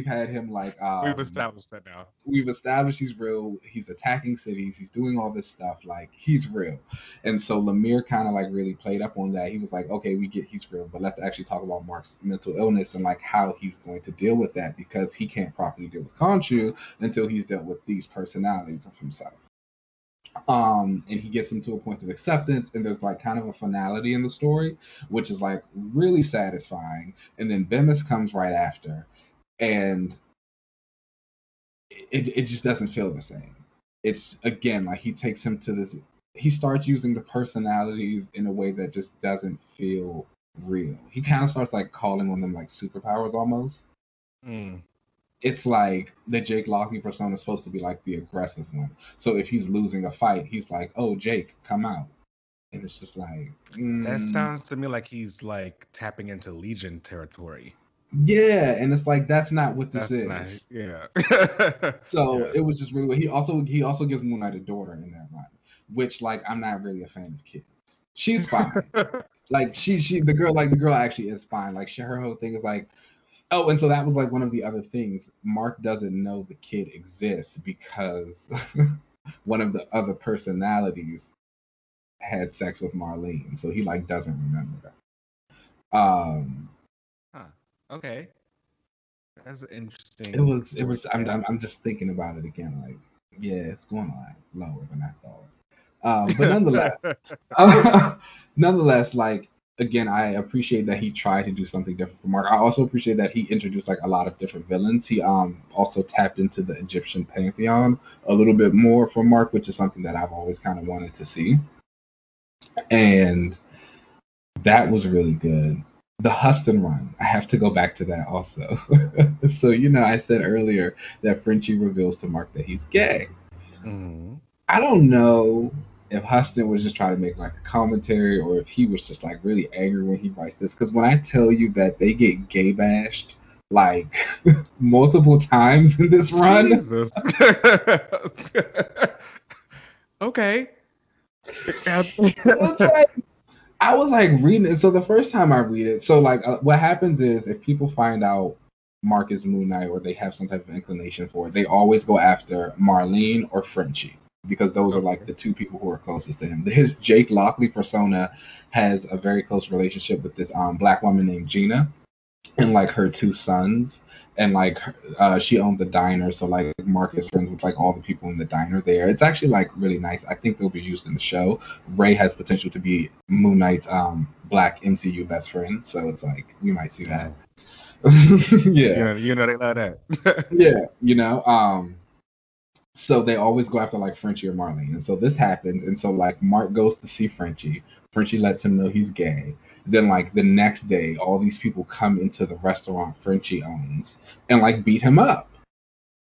had him, like... we've established that now. We've established he's real. He's attacking cities. He's doing all this stuff. Like, he's real. And so Lemire kind of, like, really played up on that. He was like, okay, we get he's real, but let's actually talk about Mark's mental illness and, like, how he's going to deal with that, because he can't properly deal with Khonshu until he's dealt with these personalities of himself. And he gets him to a point of acceptance, and there's like kind of a finality in the story, which is like really satisfying. And then Bemis comes right after, and it just doesn't feel the same. It's, again, like he takes him to this, he starts using the personalities in a way that just doesn't feel real. He kind of starts like calling on them like superpowers almost. It's like the Jake Lockley persona is supposed to be like the aggressive one. So if he's losing a fight, he's like, oh, Jake, come out. And it's just like... That sounds to me like he's like tapping into Legion territory. Yeah, and it's like that's not what this is. Nice. Yeah. So it was just really weird. He also gives Moon Knight a daughter in that run, which like I'm not really a fan of kids. She's fine. Like the girl actually is fine. Like her whole thing is like, oh, and so that was like one of the other things. Mark doesn't know the kid exists because one of the other personalities had sex with Marlene, so he like doesn't remember her. Okay, that's interesting. It was. I'm just thinking about it again. Like, yeah, it's going a lot lower than I thought. But nonetheless, like again, I appreciate that he tried to do something different from Mark. I also appreciate that he introduced like a lot of different villains. He also tapped into the Egyptian pantheon a little bit more for Mark, which is something that I've always kind of wanted to see, and that was really good. The Huston run, I have to go back to that also. So, you know, I said earlier that Frenchie reveals to Mark that he's gay. Mm-hmm. I don't know if Huston was just trying to make like a commentary or if he was just like really angry when he writes this. Because when I tell you that they get gay bashed like multiple times in this run. Jesus. Okay. I was like reading it. So the first time I read it, so like what happens is if people find out Mark is Moon Knight or they have some type of inclination for it, they always go after Marlene or Frenchie because those are like the two people who are closest to him. His Jake Lockley persona has a very close relationship with this black woman named Gina and like her two sons. And like she owns a diner. So like Mark is friends with like all the people in the diner there. It's actually like really nice. I think they'll be used in the show. Ray has potential to be Moon Knight's black MCU best friend. So it's like we might see that. Yeah. You know they love that. Yeah. You know. So they always go after like Frenchie or Marlene. And so this happens. And so like Mark goes to see Frenchie. Frenchie lets him know he's gay. Then, like, the next day, all these people come into the restaurant Frenchie owns and, like, beat him up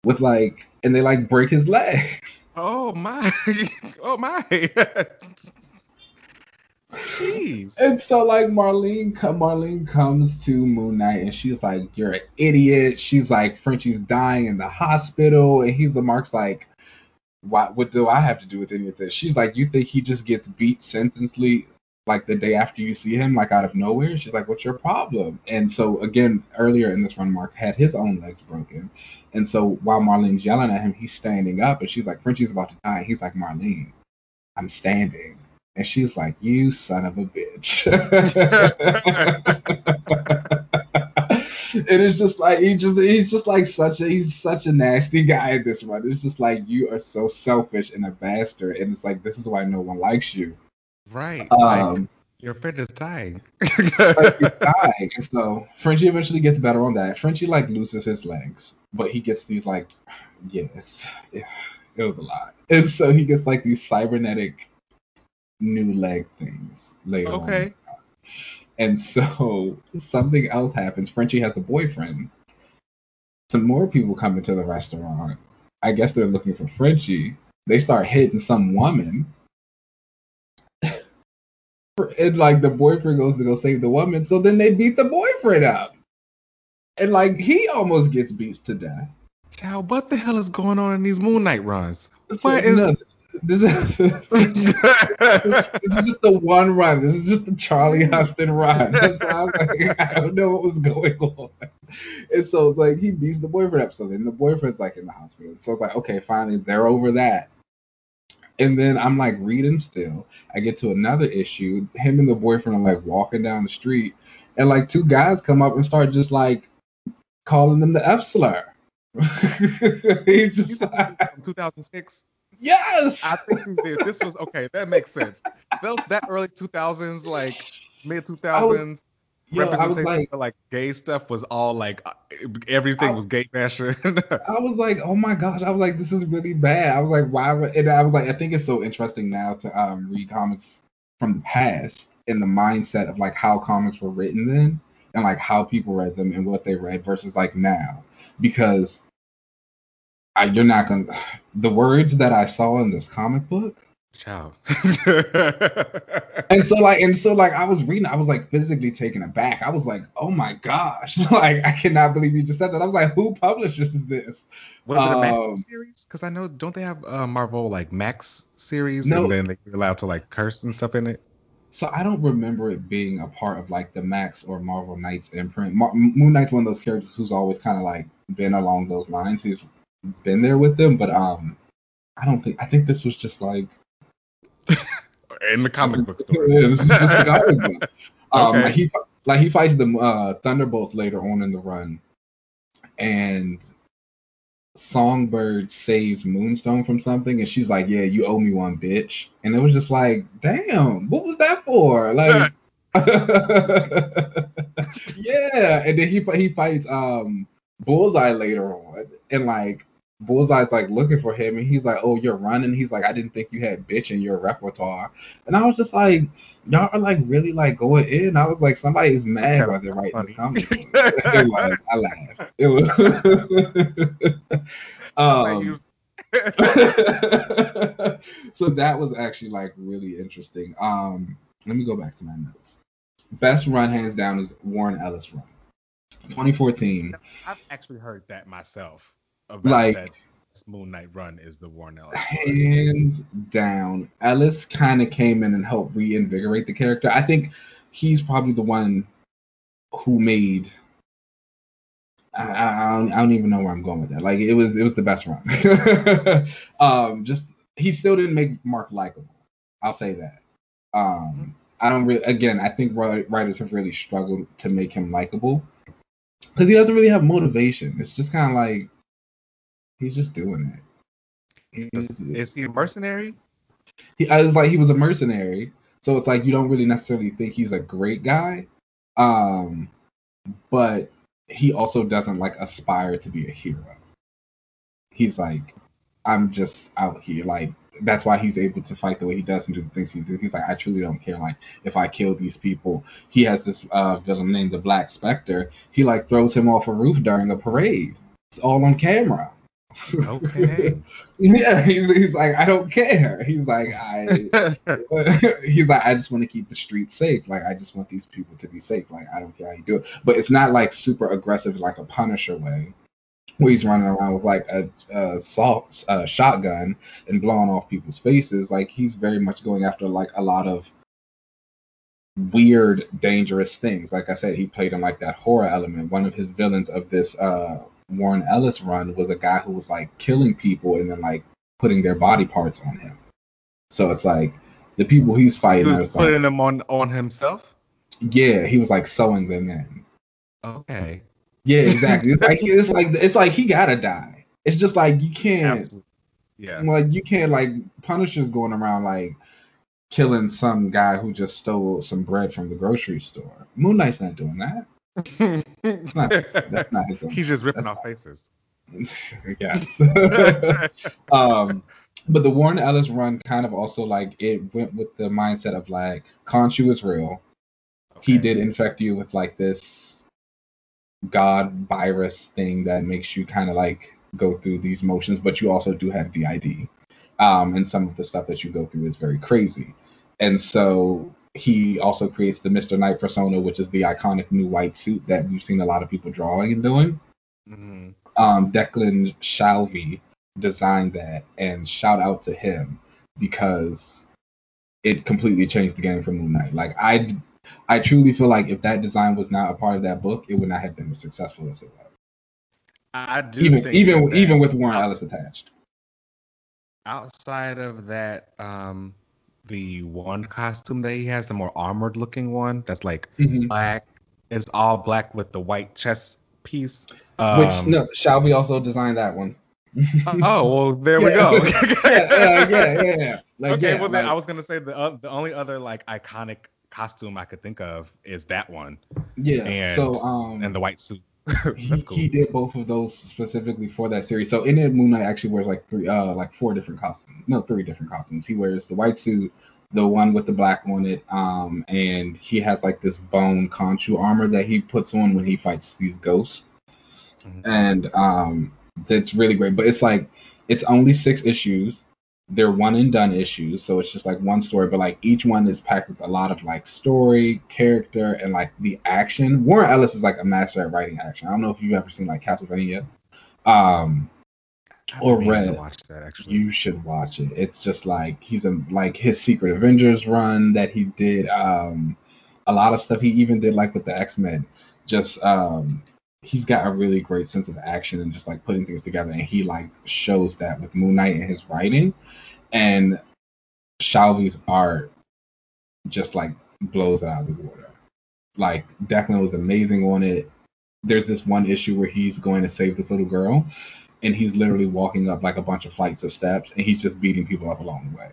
with, like, and they, like, break his legs. Oh, my. Oh, my. Jeez. And so, like, Marlene comes to Moon Knight and she's like, you're an idiot. She's like, Frenchie's dying in the hospital. And Mark's like, what do I have to do with any of this? She's like, you think he just gets beat senselessly? Like the day after you see him, like out of nowhere, she's like, what's your problem? And so again, earlier in this run, Mark had his own legs broken. And so while Marlene's yelling at him, he's standing up and she's like, Frenchie's about to die. And he's like, Marlene, I'm standing. And she's like, you son of a bitch. And it's just like, he's such a nasty guy in this run. It's just like, you are so selfish and a bastard. And it's like, this is why no one likes you. Right, like your friend is dying. So Frenchie eventually gets better on that. Frenchie like loses his legs, but he gets these like, it was a lot, and so he gets like these cybernetic new leg things later on. And so something else happens. Frenchie has a boyfriend. Some more people come into the restaurant. I guess they're looking for Frenchie. They start hitting some woman. And like the boyfriend goes to go save the woman, so then they beat the boyfriend up, and like he almost gets beat to death. Child, what the hell is going on in these Moon Knight runs? This is just the one run. This is just the Charlie Huston run. And so I was like, I don't know what was going on. And so like he beats the boyfriend up, so then the boyfriend's like in the hospital. So it's like, okay, finally they're over that. And then I'm like reading still. I get to another issue. Him and the boyfriend are like walking down the street, and like two guys come up and start just like calling them the F slur. He's just like, 2006. Yes. I think he did. This was okay. That makes sense. That early 2000s, like mid 2000s. Representation for like gay stuff was all like everything was gay fashion. I was like, oh my gosh! I was like, this is really bad. I was like, why? And I was like, I think it's so interesting now to read comics from the past and the mindset of like how comics were written then and like how people read them and what they read versus like now, because you're not gonna the words that I saw in this comic book Child. and so I was reading, I was like physically taken aback. I was like, oh my gosh, like I cannot believe you just said that. I was like, who publishes this? Was it a Max series? Because I know, don't they have Marvel like Max series? No. And then like, you're allowed to like curse and stuff in it? So I don't remember it being a part of like the Max or Marvel Knights imprint. Moon Knight's one of those characters who's always kind of like been along those lines. He's been there with them, but I think this was just like in the comic book store. Yeah, this is just the comic book. Okay. He fights the Thunderbolts later on in the run, and Songbird saves Moonstone from something, and she's like, yeah, you owe me one, bitch. And it was just like, damn, what was that for? Like, yeah. And then he fights Bullseye later on, and like Bullseye's like looking for him, and he's like, oh, you're running. He's like, I didn't think you had bitch in your repertoire. And I was just like, y'all are like really like going in. I was like, somebody is mad while they're writing this comic book. It was, I laughed. It was. So that was actually like really interesting. Let me go back to my notes. Best run hands down is Warren Ellis run, 2014. I've actually heard that myself. About like that Moon Knight run is the Warren Ellis. Hands down, Ellis kind of came in and helped reinvigorate the character. I think he's probably the one who made. I don't even know where I'm going with that. Like it was the best run. Just he still didn't make Mark likable. I'll say that. I don't really. Again, I think writers have really struggled to make him likable because he doesn't really have motivation. It's just kind of like. He's just doing it. Is he a mercenary? He was a mercenary. So it's like you don't really necessarily think he's a great guy. But he also doesn't like aspire to be a hero. He's like, I'm just out here. Like that's why he's able to fight the way he does and do the things he does. He's like, I truly don't care. Like if I kill these people, he has this villain named the Black Spector. He like throws him off a roof during a parade. It's all on camera. Okay. Yeah, he's like, I don't care. He's like, I just want to keep the streets safe. Like, I just want these people to be safe. Like, I don't care how you do it. But it's not like super aggressive, like a Punisher way, where he's running around with like a shotgun and blowing off people's faces. Like, he's very much going after like a lot of weird, dangerous things. Like I said, he played in like that horror element. One of his villains of this Warren Ellis run was a guy who was like killing people and then like putting their body parts on him. So it's like the people he's fighting. He was putting them on himself? Yeah, he was like sewing them in. Okay. Yeah, exactly. It's like he gotta die. It's just like you can't. Absolutely. Yeah. Like you can't like Punisher's going around like killing some guy who just stole some bread from the grocery store. Moon Knight's not doing that. That's not his own. He's just ripping off faces. Yes. But the Warren Ellis run kind of also like it went with the mindset of like Khonshu is real. Okay. He did infect you with like this god virus thing that makes you kind of like go through these motions, but you also do have DID. And some of the stuff that you go through is very crazy. And so he also creates the Mr. Knight persona, which is the iconic new white suit that we've seen a lot of people drawing and doing. Mm-hmm. Declan Shalvey designed that, and shout out to him because it completely changed the game for Moon Knight. Like I truly feel like if that design was not a part of that book, it would not have been as successful as it was. I do even with Warren Ellis attached. Outside of that, the one costume that he has, the more armored looking one that's like mm-hmm. black, it's all black with the white chest piece. Shalvey also designed that one. We go. Yeah. Like, okay, yeah, well then I was gonna say the only other like iconic costume I could think of is that one. Yeah. And the white suit. That's cool. He did both of those specifically for that series. So in it, Moon Knight actually wears like three different costumes. He wears the white suit, the one with the black on it, and he has like this bone Khonshu armor that he puts on when he fights these ghosts. Mm-hmm. And that's really great. But it's like it's only 6 issues. they're one and done issues, so it's just like one story, but like each one is packed with a lot of like story, character, and like the action. Warren Ellis is like a master at writing action. I don't know if you've ever seen like Castlevania or Red. Watch that, actually. You should watch it. It's just like he's a, like his Secret Avengers run that he did, a lot of stuff he even did like with the X-Men. Just he's got a really great sense of action and just like putting things together, and he like shows that with Moon Knight and his writing, and Shalvy's art just like blows it out of the water. Like Declan was amazing on it. There's this one issue where he's going to save this little girl, and he's literally walking up like a bunch of flights of steps, and he's just beating people up along the way.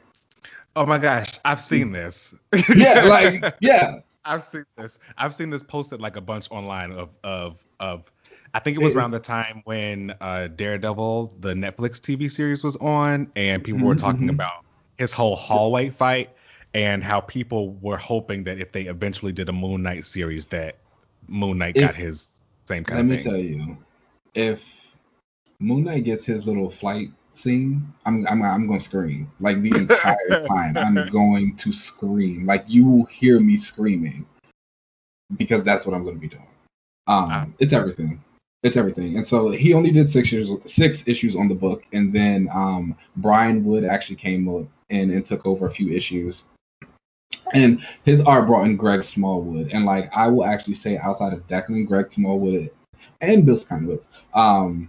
Oh my gosh, I've seen this. Yeah, like, yeah. I've seen this. I've seen this posted like a bunch online of I think it was around the time when Daredevil, the Netflix TV series, was on, and people were talking about his whole hallway fight and how people were hoping that if they eventually did a Moon Knight series that Moon Knight got his same kind of thing. Let me tell you, if Moon Knight gets his little flight scene, I'm gonna scream like the entire time. I'm going to scream. Like you will hear me screaming because that's what I'm gonna be doing. It's everything. It's everything. And so he only did six issues on the book, and then Brian Wood actually came up and took over a few issues. And his art brought in Greg Smallwood, and like I will actually say, outside of Declan, Greg Smallwood and Bill Sienkiewicz,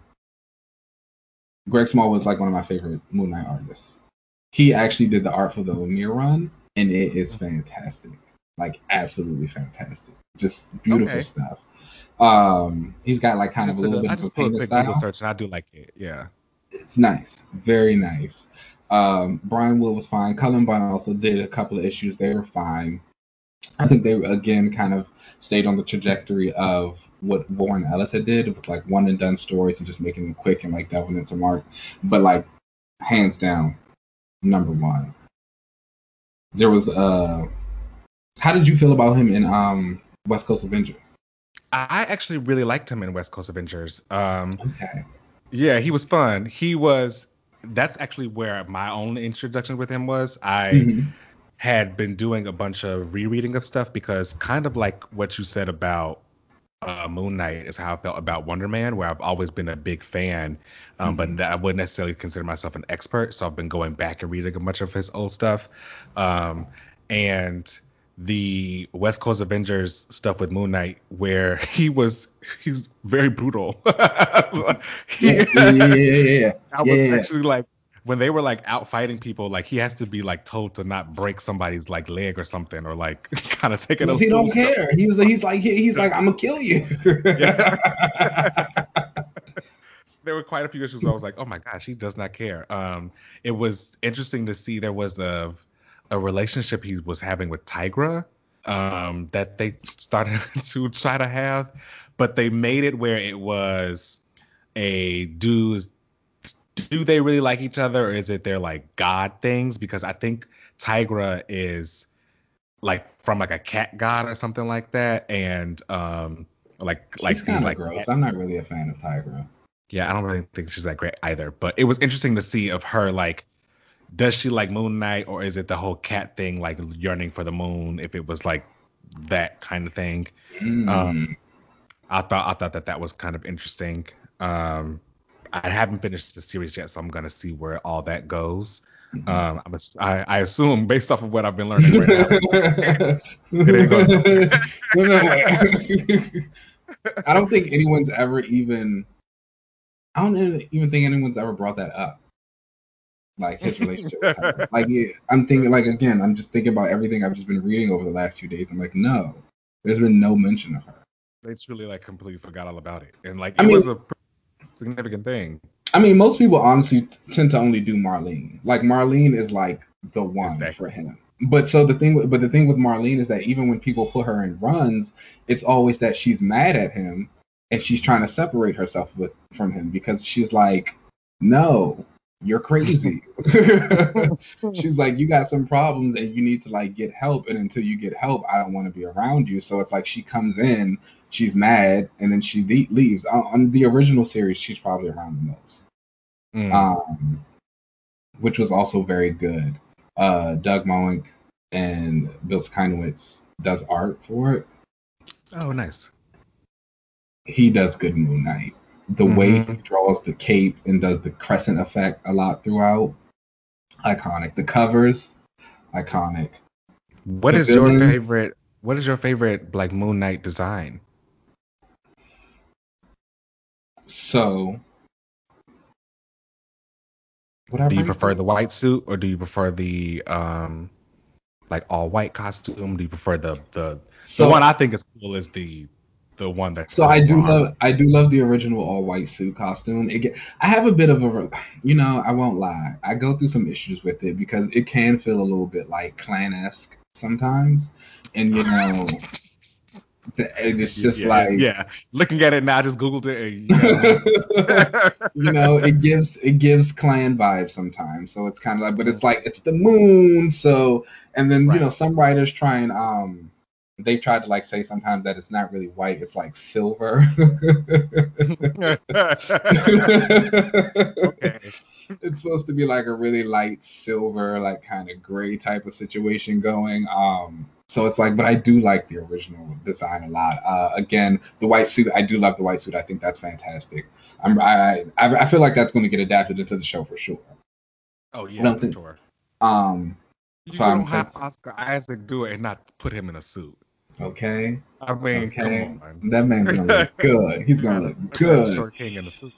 Greg Smallwood's like one of my favorite Moon Knight artists. He actually did the art for the Lemire run, and it is fantastic. Like, absolutely fantastic. Just beautiful stuff. He's got like kind of a little bit of a Penguin style. I just put a big Google search, and I do like it. Yeah. It's nice. Very nice. Brian Wood was fine. Cullen Bunn also did a couple of issues. They were fine. I think they, again, kind of stayed on the trajectory of what Warren Ellis had did with, like, one-and-done stories and just making them quick and, like, delving into Mark. But, like, hands down, number one. There was how did you feel about him in West Coast Avengers? I actually really liked him in West Coast Avengers. Yeah, he was fun. He was... That's actually where my own introduction with him was. I... had been doing a bunch of rereading of stuff because kind of like what you said about Moon Knight is how I felt about Wonder Man, where I've always been a big fan, but I wouldn't necessarily consider myself an expert. So I've been going back and reading a bunch of his old stuff. And the West Coast Avengers stuff with Moon Knight, where he's very brutal. Actually like, when they were like out fighting people, like he has to be like told to not break somebody's like leg or something, or like kind of taking. Because he don't care. He's like I'm gonna kill you. There were quite a few issues where I was like, oh my gosh, he does not care. It was interesting to see there was a relationship he was having with Tigra that they started to try to have, but they made it where it was a dude's. Do they really like each other, or is it they're like god things? Because I think Tigra is like from like a cat god or something like that, and like she's these like gross. I'm not really a fan of Tigra. Yeah, I don't really think she's that great either. But it was interesting to see of her like, does she like Moon Knight, or is it the whole cat thing like yearning for the moon? If it was like that kind of thing, I thought that was kind of interesting. I haven't finished the series yet, so I'm going to see where all that goes. I assume, based off of what I've been learning right now, it ain't going. I don't think anyone's ever even... I don't even think anyone's ever brought that up. Like, his relationship. Like, yeah, I'm thinking, like, again, I'm just thinking about everything I've just been reading over the last few days. I'm like, no. There's been no mention of her. They truly, like, completely forgot all about it. And, like, it was a significant thing. I mean, most people honestly tend to only do Marlene. Like Marlene is like the one for him. But the thing with Marlene is that even when people put her in runs, it's always that she's mad at him and she's trying to separate herself from him because she's like, no, you're crazy. She's like, you got some problems and you need to like get help, and until you get help, I don't want to be around you. So it's like she comes in, she's mad, and then she leaves. On the original series, she's probably around the most. which was also very good. Doug Moenk and Bill Sienkiewicz does art for it. Oh, nice. He does good Moon Knight. The way he draws the cape and does the crescent effect a lot throughout, iconic. The covers, iconic. What is your favorite like Moon Knight design? So, do you prefer the white suit or do you prefer the like all white costume? Do you prefer the one I think is cool is the one that's so I do love the original all white suit costume. I have a bit of a, I won't lie, I go through some issues with it because it can feel a little bit like Klan-esque sometimes, and it's just looking at it now, I just googled it. It gives Klan vibes sometimes, so it's kind of like, but it's like it's the moon, so and then some writers try and they try to like say sometimes that it's not really white, it's like silver. Okay. It's supposed to be like a really light silver, like kind of gray type of situation going. So it's like, but I do like the original design a lot. Again, the white suit, I do love the white suit. I think that's fantastic. I feel like that's going to get adapted into the show for sure. Oh yeah, for sure. Don't have Oscar Isaac do it and not put him in a suit. Okay. I mean, come on, man. That man's gonna look good. He's gonna look good. Short king in the suit.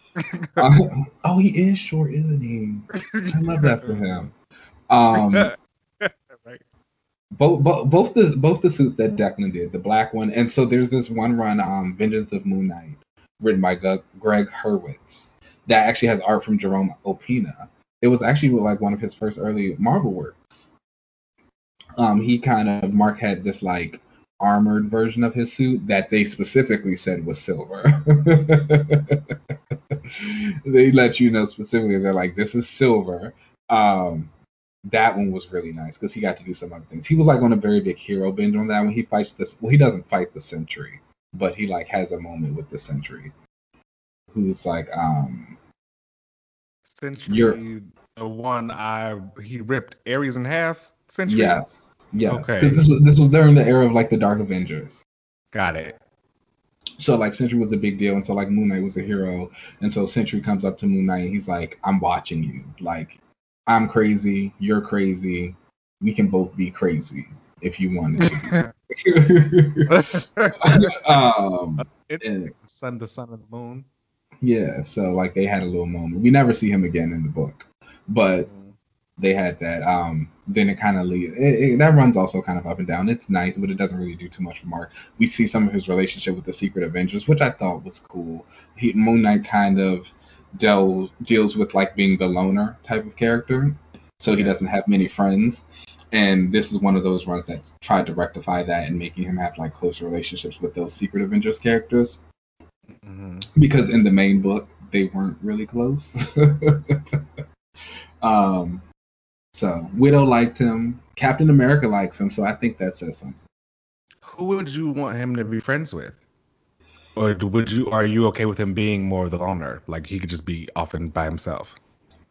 Oh, he is short, isn't he? I love that for him. Right. Both the suits that Declan did, the black one, and so there's this one run, Vengeance of Moon Knight, written by Greg Hurwitz, that actually has art from Jerome Opina. It was actually like one of his first early Marvel works. Mark had this like armored version of his suit that they specifically said was silver. They let you know specifically, they're like, this is silver. That one was really nice because he got to do some other things. He was like on a very big hero binge on that one. He fights this, well, he doesn't fight the Sentry, but he like has a moment with the Sentry, who's like Sentry, the one he ripped Ares in half. Sentry. Yes. Yeah, okay. This was during the era of like the Dark Avengers. Got it. So like Sentry was a big deal, and so like Moon Knight was a hero, and so Sentry comes up to Moon Knight and he's like, "I'm watching you. Like, I'm crazy. You're crazy. We can both be crazy if you want to." Interesting. The sun and the moon. Yeah. So like they had a little moment. We never see him again in the book, but they had that. Then it kind of leads. That runs also kind of up and down. It's nice, but it doesn't really do too much for Mark. We see some of his relationship with the Secret Avengers, which I thought was cool. Moon Knight kind of deals with like being the loner type of character, so he doesn't have many friends. And this is one of those runs that tried to rectify that and making him have like closer relationships with those Secret Avengers characters. Mm-hmm. Because in the main book, they weren't really close. So, Widow liked him. Captain America likes him, so I think that says something. Who would you want him to be friends with? Or are you okay with him being more of the loner? Like, he could just be often by himself.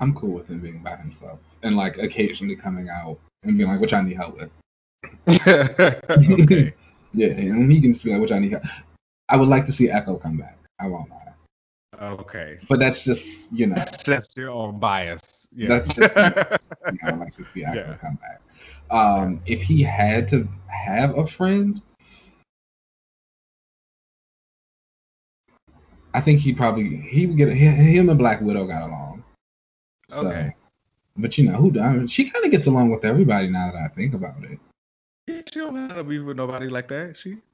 I'm cool with him being by himself. And, like, occasionally coming out and being like, which I need help with. Okay. Yeah, and he can just be like, which I need help. I would like to see Echo come back. I won't lie. Okay. But that's just, That's just your own bias. Yeah. That's just, I like to see Echo come back. If he had to have a friend, I think he would get him and Black Widow got along. So, okay. But she kind of gets along with everybody now that I think about it. She don't have to be with nobody like that. She's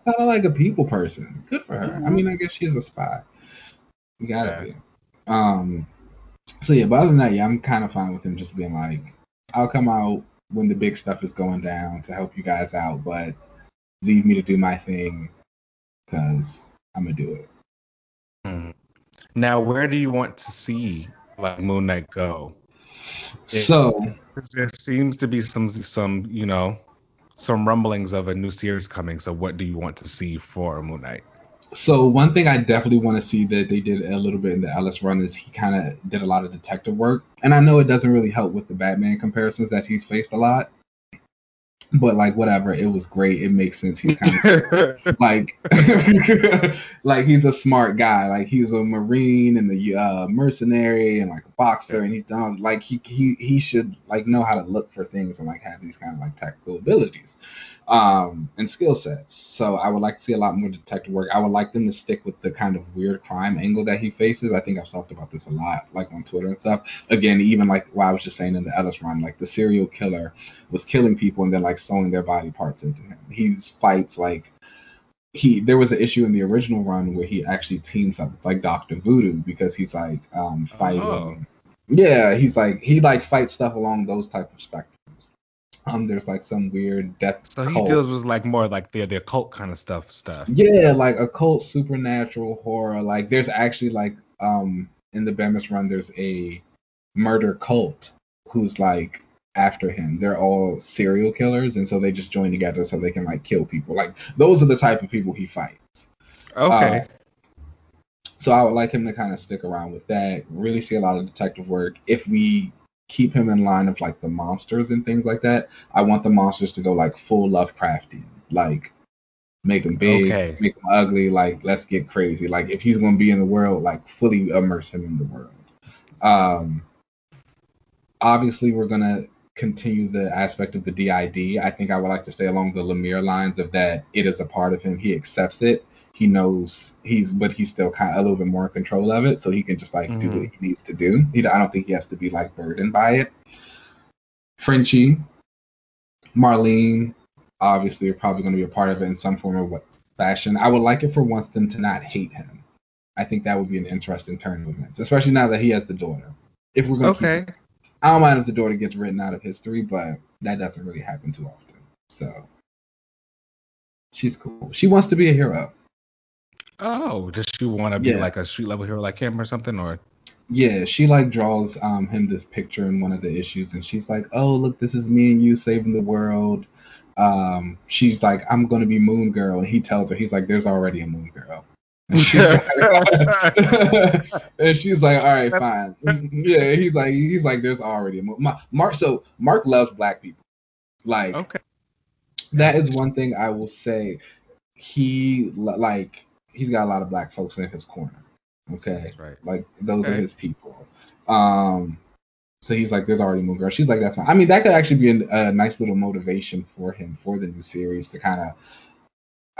kind of like a people person. Good for her. I mean, I guess she's a spy. You gotta be. So yeah, but other than that, I'm kind of fine with him just being like, I'll come out when the big stuff is going down to help you guys out, but leave me to do my thing because I'm gonna do it. Now, where do you want to see like Moon Knight go? There seems to be some rumblings of a new series coming. So, what do you want to see for Moon Knight? So one thing I definitely want to see that they did a little bit in the Ellis run is he kind of did a lot of detective work. And I know it doesn't really help with the Batman comparisons that he's faced a lot. But, like, whatever. It was great. It makes sense. He's kind of, like, like, he's a smart guy. Like, he's a Marine and a mercenary and, like, a boxer. And he's done, like, he should, like, know how to look for things and, like, have these kind of, like, tactical abilities and skill sets. So I would like to see a lot more detective work. I would like them to stick with the kind of weird crime angle that he faces. I think I've talked about this a lot, like, on Twitter and stuff. Again, even, like, what I was just saying in the Ellis run, like, the serial killer was killing people and then, like, sewing their body parts into him. He's fights like there was an issue in the original run where he actually teams up with like Dr. Voodoo because he's like fighting. Oh. Yeah, he's like he like fights stuff along those type of spectrums. There's like some weird death. So he deals with like more like the occult kind of stuff. Yeah, like occult, supernatural, horror. Like there's actually like in the Bemis run there's a murder cult who's like after him. They're all serial killers and so they just join together so they can like kill people. Like those are the type of people he fights. Okay. So I would like him to kind of stick around with that, really see a lot of detective work. If we keep him in line of like the monsters and things like that, I want the monsters to go like full Lovecraftian, like make them big, okay, make them ugly, like let's get crazy. Like if he's going to be in the world, like fully immerse him in the world. Obviously we're going to continue the aspect of the DID. I think I would like to stay along the Lemire lines of that it is a part of him. He accepts it. He knows but he's still kind of a little bit more in control of it, so he can just like do what he needs to do. I don't think he has to be like burdened by it. Frenchie, Marlene, obviously are probably going to be a part of it in some form of fashion. I would like it for Winston to not hate him. I think that would be an interesting turn of events, especially now that he has the daughter. If we're going to keep it. I don't mind if the daughter gets written out of history, but that doesn't really happen too often. So, she's cool. She wants to be a hero. Oh, does she want to be like a street-level hero like him or something? Or yeah, she like draws him this picture in one of the issues, and she's like, oh, look, this is me and you saving the world. She's like, I'm going to be Moon Girl. And he tells her, he's like, there's already a Moon Girl. And she's like, all right, fine. Yeah, he's like, there's already Mark. So Mark loves black people. Like, okay, that is one thing I will say. He's got a lot of black folks in his corner. Okay, that's right. Like those are his people. So he's like, there's already a Moon Girl. She's like, that's fine. I mean, that could actually be a nice little motivation for him for the new series to kind of,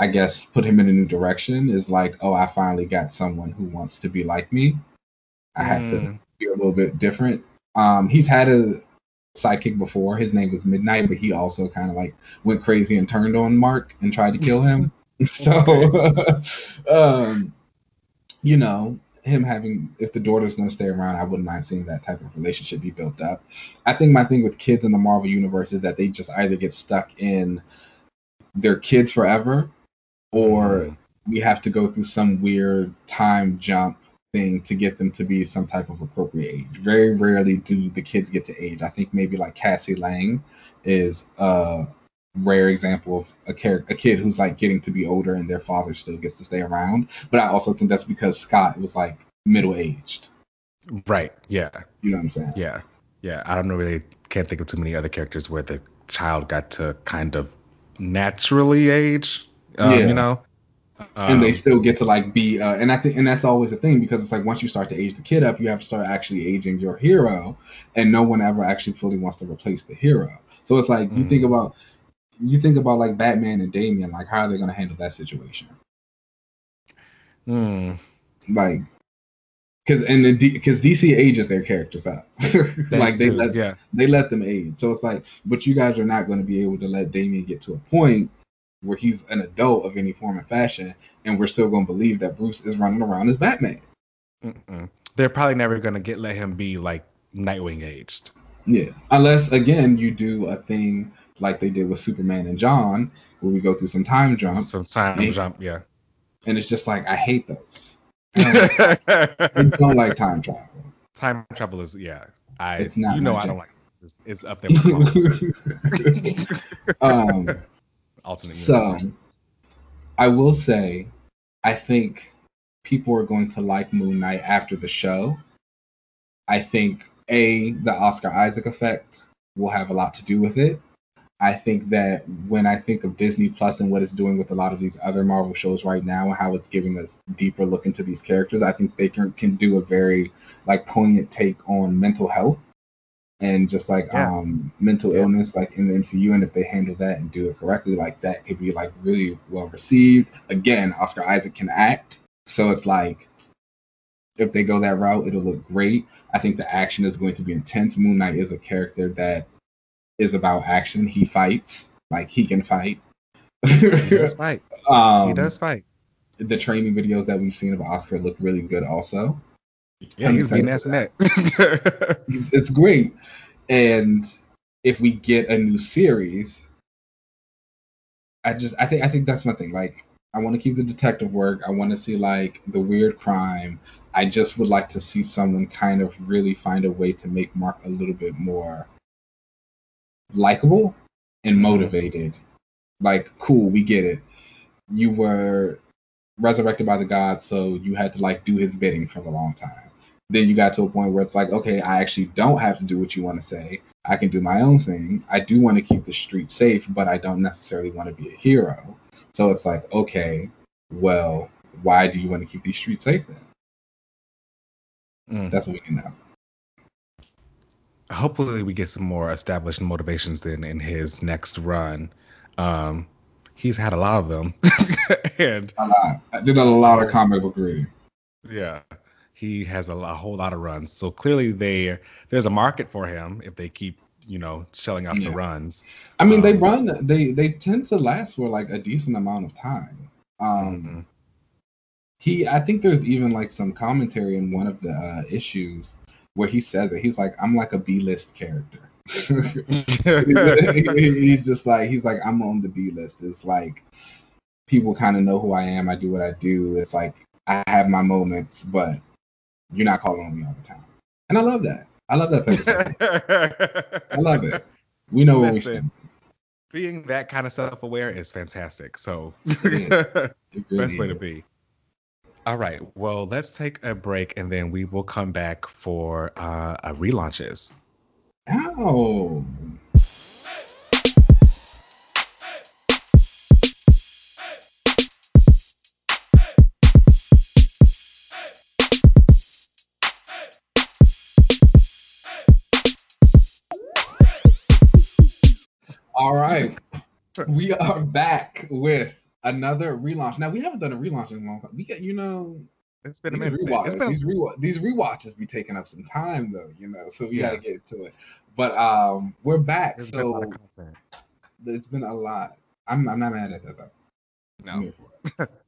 I guess, put him in a new direction, is like, oh, I finally got someone who wants to be like me. I have to be a little bit different. He's had a sidekick before. His name was Midnight, but he also kind of like went crazy and turned on Mark and tried to kill him. You know, him having, if the daughter's going to stay around, I wouldn't mind seeing that type of relationship be built up. I think my thing with kids in the Marvel Universe is that they just either get stuck in their kids forever, or we have to go through some weird time jump thing to get them to be some type of appropriate age. Very rarely do the kids get to age. I think maybe like Cassie Lang is a rare example of a kid who's like getting to be older and their father still gets to stay around. But I also think that's because Scott was like middle-aged. Right, yeah. You know what I'm saying? Yeah, yeah. I don't know, really can't think of too many other characters where the child got to kind of naturally age. You know, and they still get to like be and that's always the thing, because it's like once you start to age the kid up, you have to start actually aging your hero, and no one ever actually fully wants to replace the hero. So it's like you think about like Batman and Damian, like how are they gonna handle that situation? Like, because DC ages their characters up, they let them age. So it's like, but you guys are not going to be able to let Damian get to a point where he's an adult of any form and fashion, and we're still going to believe that Bruce is running around as Batman. They're probably never going to let him be, like, Nightwing aged. Yeah, unless, again, you do a thing like they did with Superman and John, where we go through some time jump. And it's just like, I hate those. I don't like time travel. Time travel is, it's not, you know, I don't like it. It's up there with alternate universe. So I will say, I think people are going to like Moon Knight after the show. I think, A, the Oscar Isaac effect will have a lot to do with it. I think that when I think of Disney Plus and what it's doing with a lot of these other Marvel shows right now and how it's giving us deeper look into these characters, I think they can do a very poignant take on mental health and just mental illness in the MCU. And if they handle that and do it correctly, that could be really well received. Again, Oscar Isaac can act. So it's if they go that route, it'll look great. I think the action is going to be intense. Moon Knight is a character that is about action. He fights. He can fight. He does fight. He does fight. The training videos that we've seen of Oscar look really good also. Yeah, he's being ass in that. It's great. And if we get a new series, I think that's my thing. I want to keep the detective work. I want to see the weird crime. I just would like to see someone kind of really find a way to make Mark a little bit more likable and motivated. Cool, we get it. You were resurrected by the gods, so you had to do his bidding for a long time. Then you got to a point where it's okay, I actually don't have to do what you want to say. I can do my own thing. I do want to keep the street safe, but I don't necessarily want to be a hero. So it's okay, well, why do you want to keep these streets safe then? That's what we can know. Hopefully we get some more established motivations then in his next run. He's had a lot of them. I did a lot of comic book reading. Yeah, he has a whole lot of runs. So clearly there's a market for him if they keep, shelling out the runs. I mean, they tend to last for a decent amount of time. I think there's even some commentary in one of the issues where he says it. He's I'm a B-list character. He's just he's I'm on the B-list. It's people kind of know who I am. I do what I do. It's I have my moments, but you're not calling on me all the time. And I love that. I love that type of stuff. I love it. We know where we stand. Being that kind of self-aware is fantastic. So, best way to be. All right. Well, let's take a break, and then we will come back for relaunches. Ow. All right, we are back with another relaunch. Now, we haven't done a relaunch in a long time. We get, it's been a minute. These rewatches be taking up some time, though, so we got to get to it. But we're back, it's been a lot. I'm not mad at that,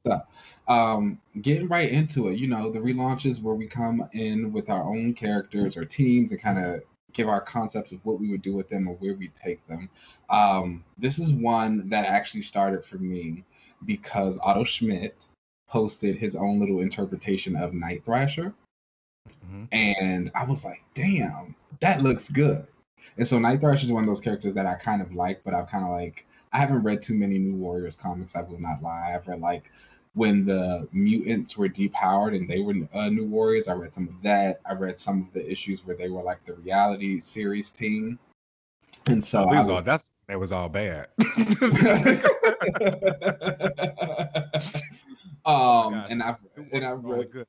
though. No. Getting right into it, the relaunches where we come in with our own characters or teams and kind of give our concepts of what we would do with them or where we take them. This is one that actually started for me because Otto Schmidt posted his own little interpretation of Night Thrasher. Mm-hmm. And I was like, damn, that looks good. And so Night Thrasher is one of those characters that I kind of like, but I've kind of I haven't read too many New Warriors comics, I will not lie. I've read when the mutants were depowered and they were New Warriors. I read some of that. I read some of the issues where they were the reality series team. And so that was all bad. And I've read good.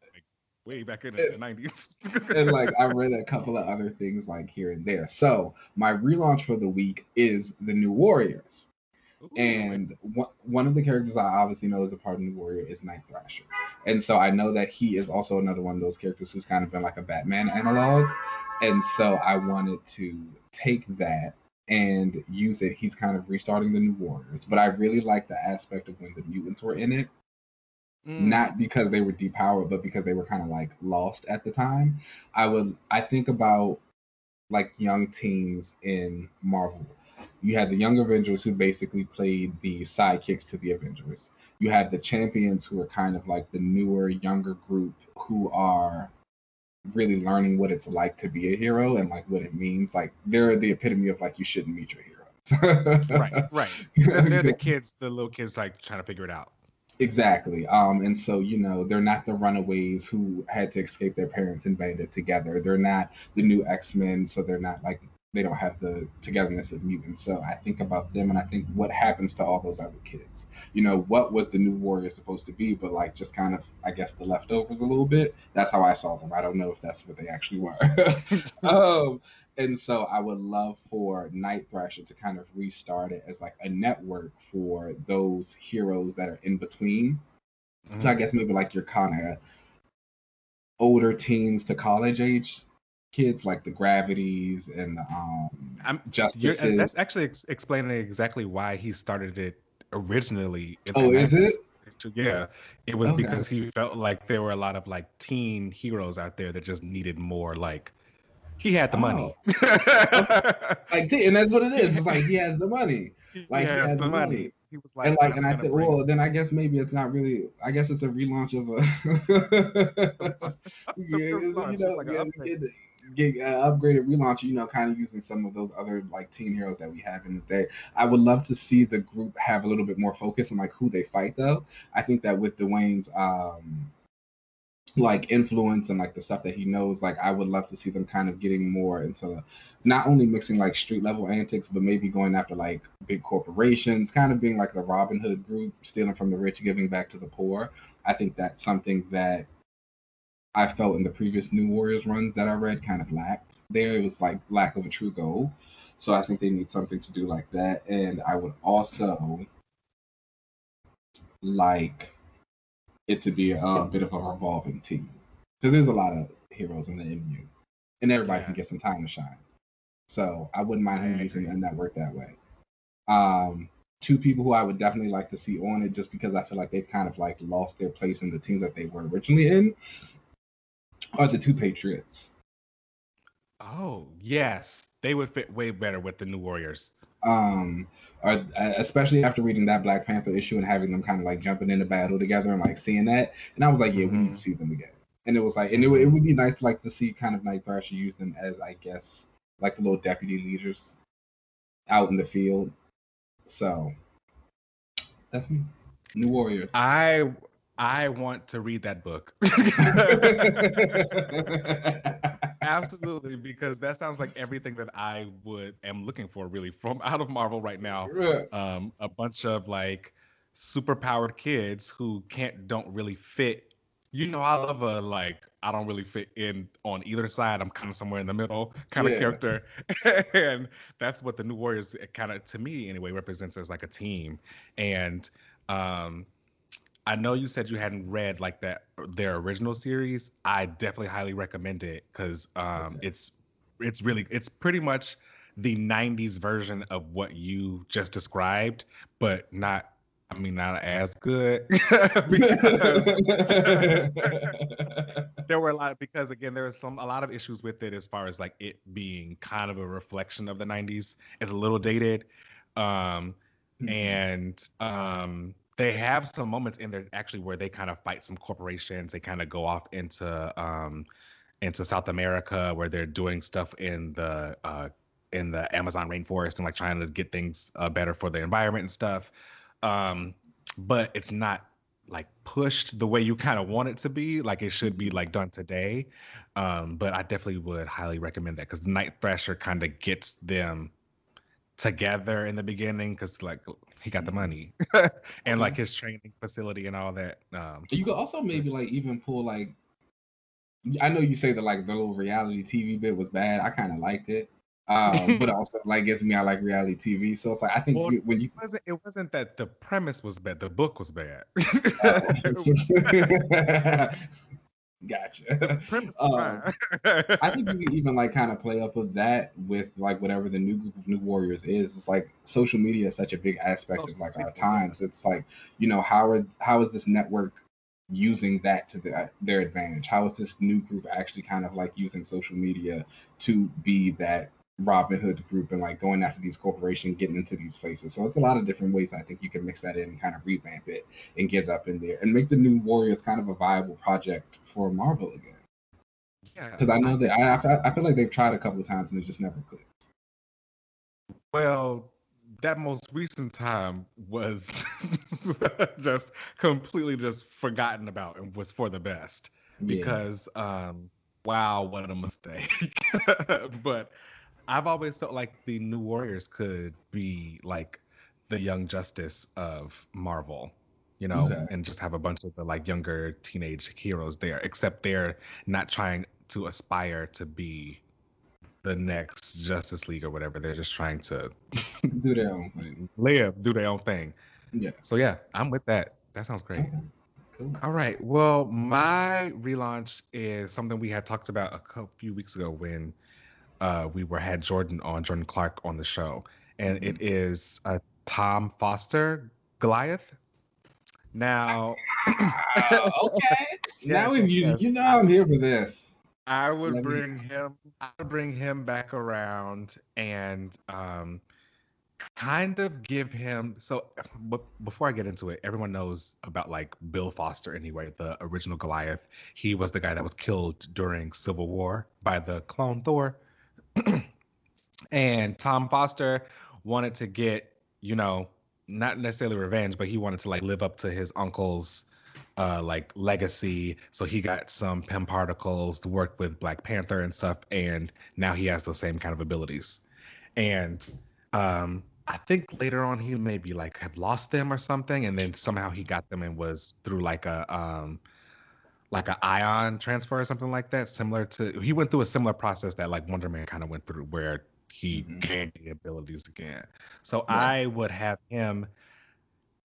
Way back in the 90s. And I read a couple of other things here and there. So my relaunch for the week is the New Warriors. Ooh, and one of the characters I obviously know is a part of New Warrior is Night Thrasher. And so I know that he is also another one of those characters who's kind of been a Batman analog. And so I wanted to take that and use it. He's kind of restarting the New Warriors. But I really like the aspect of when the mutants were in it. Not because they were depowered, but because they were kind of lost at the time. I think about young teams in Marvel. You had the Young Avengers who basically played the sidekicks to the Avengers. You had the Champions who are kind of the newer, younger group who are really learning what it's to be a hero and what it means. They're the epitome of you shouldn't meet your heroes. Right. They're the kids, the little kids trying to figure it out. Exactly. And so, you know, they're not the runaways who had to escape their parents and banded together. They're not the new X-Men, so they're not like, they don't have the togetherness of mutants. So I think about them and I think what happens to all those other kids. You know, what was the new warrior supposed to be, but like just kind of, I guess, the leftovers a little bit. That's how I saw them. I don't know if that's what they actually were. And so I would love for Night Thrasher to kind of restart it as like a network for those heroes that are in between. Mm-hmm. So I guess maybe like your kind of older teens to college age kids, like the Gravities and the Justices. That's actually explaining exactly why he started it originally. Oh, is it? Yeah, it was okay. Because he felt like there were a lot of like teen heroes out there that just needed more like. He had the money. Like, and that's what it is. It's like he has the money. Like he has the money. He was like, and I think, well, then I guess maybe it's not really. I guess it's a relaunch of a. Upgraded relaunch, you know, kind of using some of those other like teen heroes that we have in the day. I would love to see the group have a little bit more focus on like who they fight, though. I think that with Dwayne's like influence and like the stuff that he knows, like I would love to see them kind of getting more into not only mixing like street level antics, but maybe going after like big corporations, kind of being like the Robin Hood group, stealing from the rich, giving back to the poor. I think that's something that I felt in the previous New Warriors runs that I read kind of lacked there. It was like lack of a true goal. So I think they need something to do like that. And I would also like it to be a bit of a revolving team, because there's a lot of heroes in the MU and everybody can get some time to shine. So I wouldn't mind him using a network that way. Two people who I would definitely like to see on it, just because I feel like they've kind of like lost their place in the team that they were originally in, are the two Patriots. Oh, yes. They would fit way better with the New Warriors. Or especially after reading that Black Panther issue and having them kind of like jumping into battle together and like seeing that. And I was like, yeah, we need to see them again. And it was like, and it would be nice like to see kind of Night Thrasher use them as, I guess, like little deputy leaders out in the field. So that's me. New Warriors. I want to read that book. Absolutely, because that sounds like everything that I am looking for, really, from out of Marvel right now. Yeah. A bunch of like superpowered kids who don't really fit. You know, I love a like I don't really fit in on either side. I'm kind of somewhere in the middle kind of character, and that's what the New Warriors kind of, to me anyway, represents as like a team. And I know you said you hadn't read like that their original series. I definitely highly recommend it, because it's pretty much the 90s version of what you just described, but not as good. Because there were a lot of issues with it as far as like it being kind of a reflection of the 90s. It's a little dated, they have some moments in there actually where they kind of fight some corporations. They kind of go off into South America, where they're doing stuff in the Amazon rainforest and like trying to get things better for the environment and stuff. But it's not like pushed the way you kind of want it to be. Like it should be like done today. But I definitely would highly recommend that, because Night Thrasher kind of gets them together in the beginning, because like he got the money and like his training facility and all that. You could also maybe like even pull like, I know you say that like the little reality TV bit was bad. I kind of liked it, but also like gets me. I like reality TV, so it's like I think it wasn't that the premise was bad. The book was bad. Gotcha. I think you can even like kind of play up of that with like whatever the new group of New Warriors is. It's like social media is such a big aspect of like our times. It's like, you know, how is this network using that to their advantage? How is this new group actually kind of like using social media to be that Robin Hood group and like going after these corporations, getting into these places? So it's a lot of different ways I think you can mix that in and kind of revamp it and get it up in there and make the New Warriors kind of a viable project for Marvel again. Yeah, because I know that I feel like they've tried a couple of times and it just never clicked. Well, that most recent time was just completely just forgotten about and was for the best. Because, wow, what a mistake. But I've always felt like the New Warriors could be like the Young Justice of Marvel, you know, and just have a bunch of the like younger teenage heroes there, except they're not trying to aspire to be the next Justice League or whatever. They're just trying to do their own thing. Live, do their own thing. Yeah. So yeah, I'm with that. That sounds great. Okay. Cool. All right. Well, my relaunch is something we had talked about a few weeks ago when we had Jordan Clark on the show, and it is Tom Foster Goliath. Now, okay. You know I'm here for this. I would bring him back around and kind of give him. So, but before I get into it, everyone knows about like Bill Foster anyway, the original Goliath. He was the guy that was killed during Civil War by the clone Thor. And Tom Foster wanted to get, you know, not necessarily revenge, but he wanted to like live up to his uncle's like legacy. So he got some PEM particles to work with Black Panther and stuff, and now he has those same kind of abilities. And I think later on he maybe like had lost them or something, and then somehow he got them and was through like a like an ion transfer or something like that, similar to, he went through a similar process that like Wonder Man kind of went through where he gained the abilities again. So I would have him,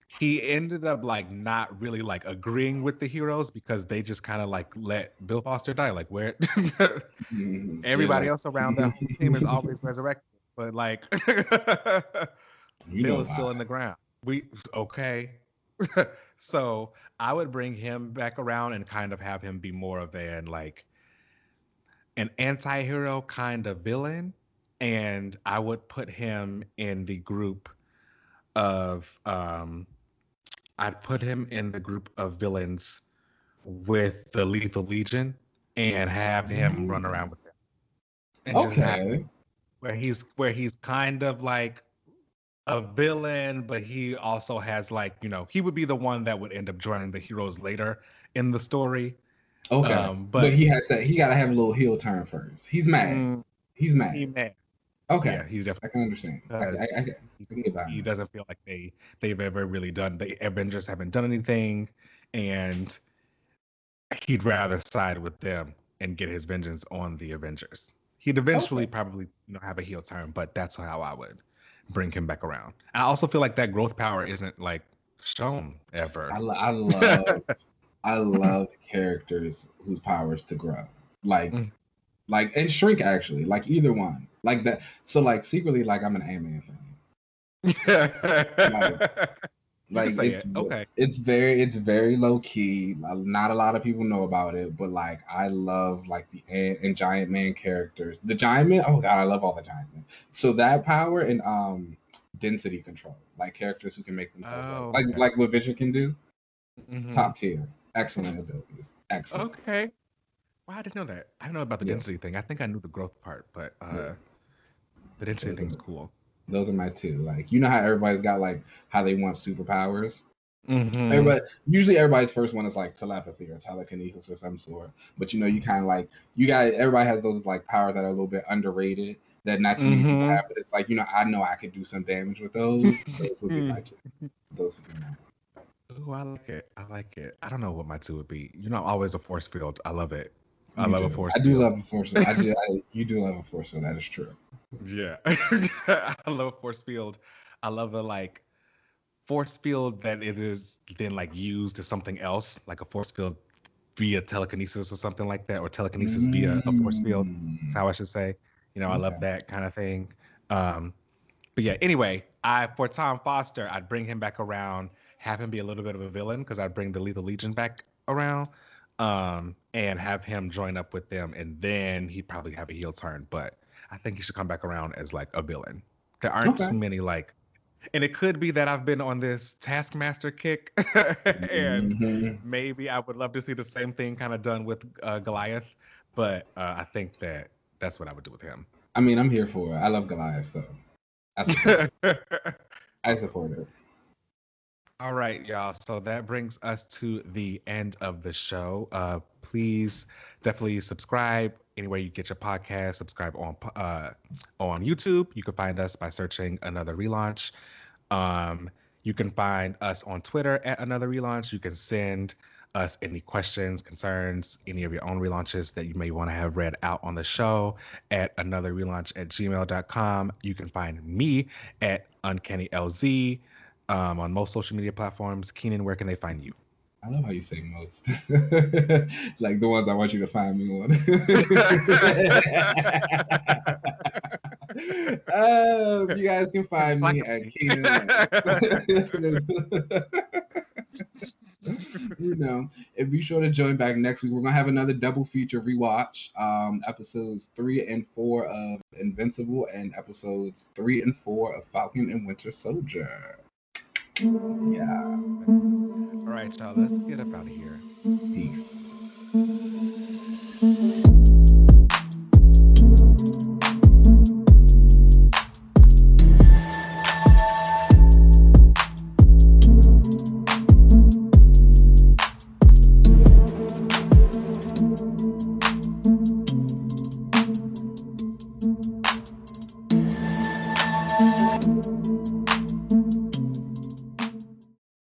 he ended up like not really like agreeing with the heroes because they just kind of like let Bill Foster die. Like where everybody else around the team is always resurrected, but like Bill is still in the ground. So I would bring him back around and kind of have him be more of an like an anti-hero kind of villain. And I would put him in the group of villains with the Lethal Legion and have him run around with them. And just have, where he's kind of like a villain, but he also has like, you know, he would be the one that would end up joining the heroes later in the story. Okay. But he gotta have a little heel turn first. He's mad. Okay. Yeah, he's definitely. I can understand. He doesn't feel like they've ever really done, the Avengers haven't done anything, and he'd rather side with them and get his vengeance on the Avengers. He'd eventually probably, you know, have a heel turn, but that's how I would bring him back around. I also feel like that growth power isn't like shown ever. I love characters whose powers to grow, like and shrink actually, like either one, like that. So like secretly, like I'm an Ant-Man fan. It's very low key. Not a lot of people know about it, but like I love like the Ant and Giant Man characters. The Giant Man, oh god, I love all the Giant Men. So that power and density control, like characters who can make themselves like what Vision can do. Top tier, excellent abilities, excellent. Okay. Well, I didn't know that. I don't know about the density thing. I think I knew the growth part, but the density thing's cool. Those are my two. Like, you know how everybody's got like how they want superpowers. Mm-hmm. Everybody's first one is like telepathy or telekinesis or some sort. But you know, you kind of like everybody has those like powers that are a little bit underrated that not too many people have. But it's like, you know I could do some damage with those. Those would be my two. Ooh, I like it. I don't know what my two would be. You know, I'm always a force field. I love it. I do love a force field. You do love a force field. That is true. Yeah. I love a force field. I love a like force field that it is then like used to something else, like a force field via telekinesis or something like that, or telekinesis via a force field. That's how I should say. You know, I love that kind of thing. But yeah, anyway, for Tom Foster, I'd bring him back around, have him be a little bit of a villain because I'd bring the Lethal Legion back around. And have him join up with them, and then he'd probably have a heel turn, but I think he should come back around as like a villain. There aren't too many like, and it could be that I've been on this Taskmaster kick and maybe I would love to see the same thing kind of done with Goliath, but I think that's what I would do with him. I mean, I'm here for it. I love Goliath, so I support it. All right, y'all. So that brings us to the end of the show. Please definitely subscribe anywhere you get your podcast. Subscribe on YouTube. You can find us by searching Another Relaunch. You can find us on Twitter at Another Relaunch. You can send us any questions, concerns, any of your own relaunches that you may want to have read out on the show at anotherrelaunch@gmail.com. You can find me at UncannyLZ. On most social media platforms. Kenan, where can they find you? I love how you say most. Like the ones I want you to find me on. You guys can find me at Kenan. You know, and be sure to join back next week. We're going to have another double feature rewatch. Episodes 3 and 4 of Invincible and episodes 3 and 4 of Falcon and Winter Soldier. Yeah. All right, y'all. Let's get up out of here.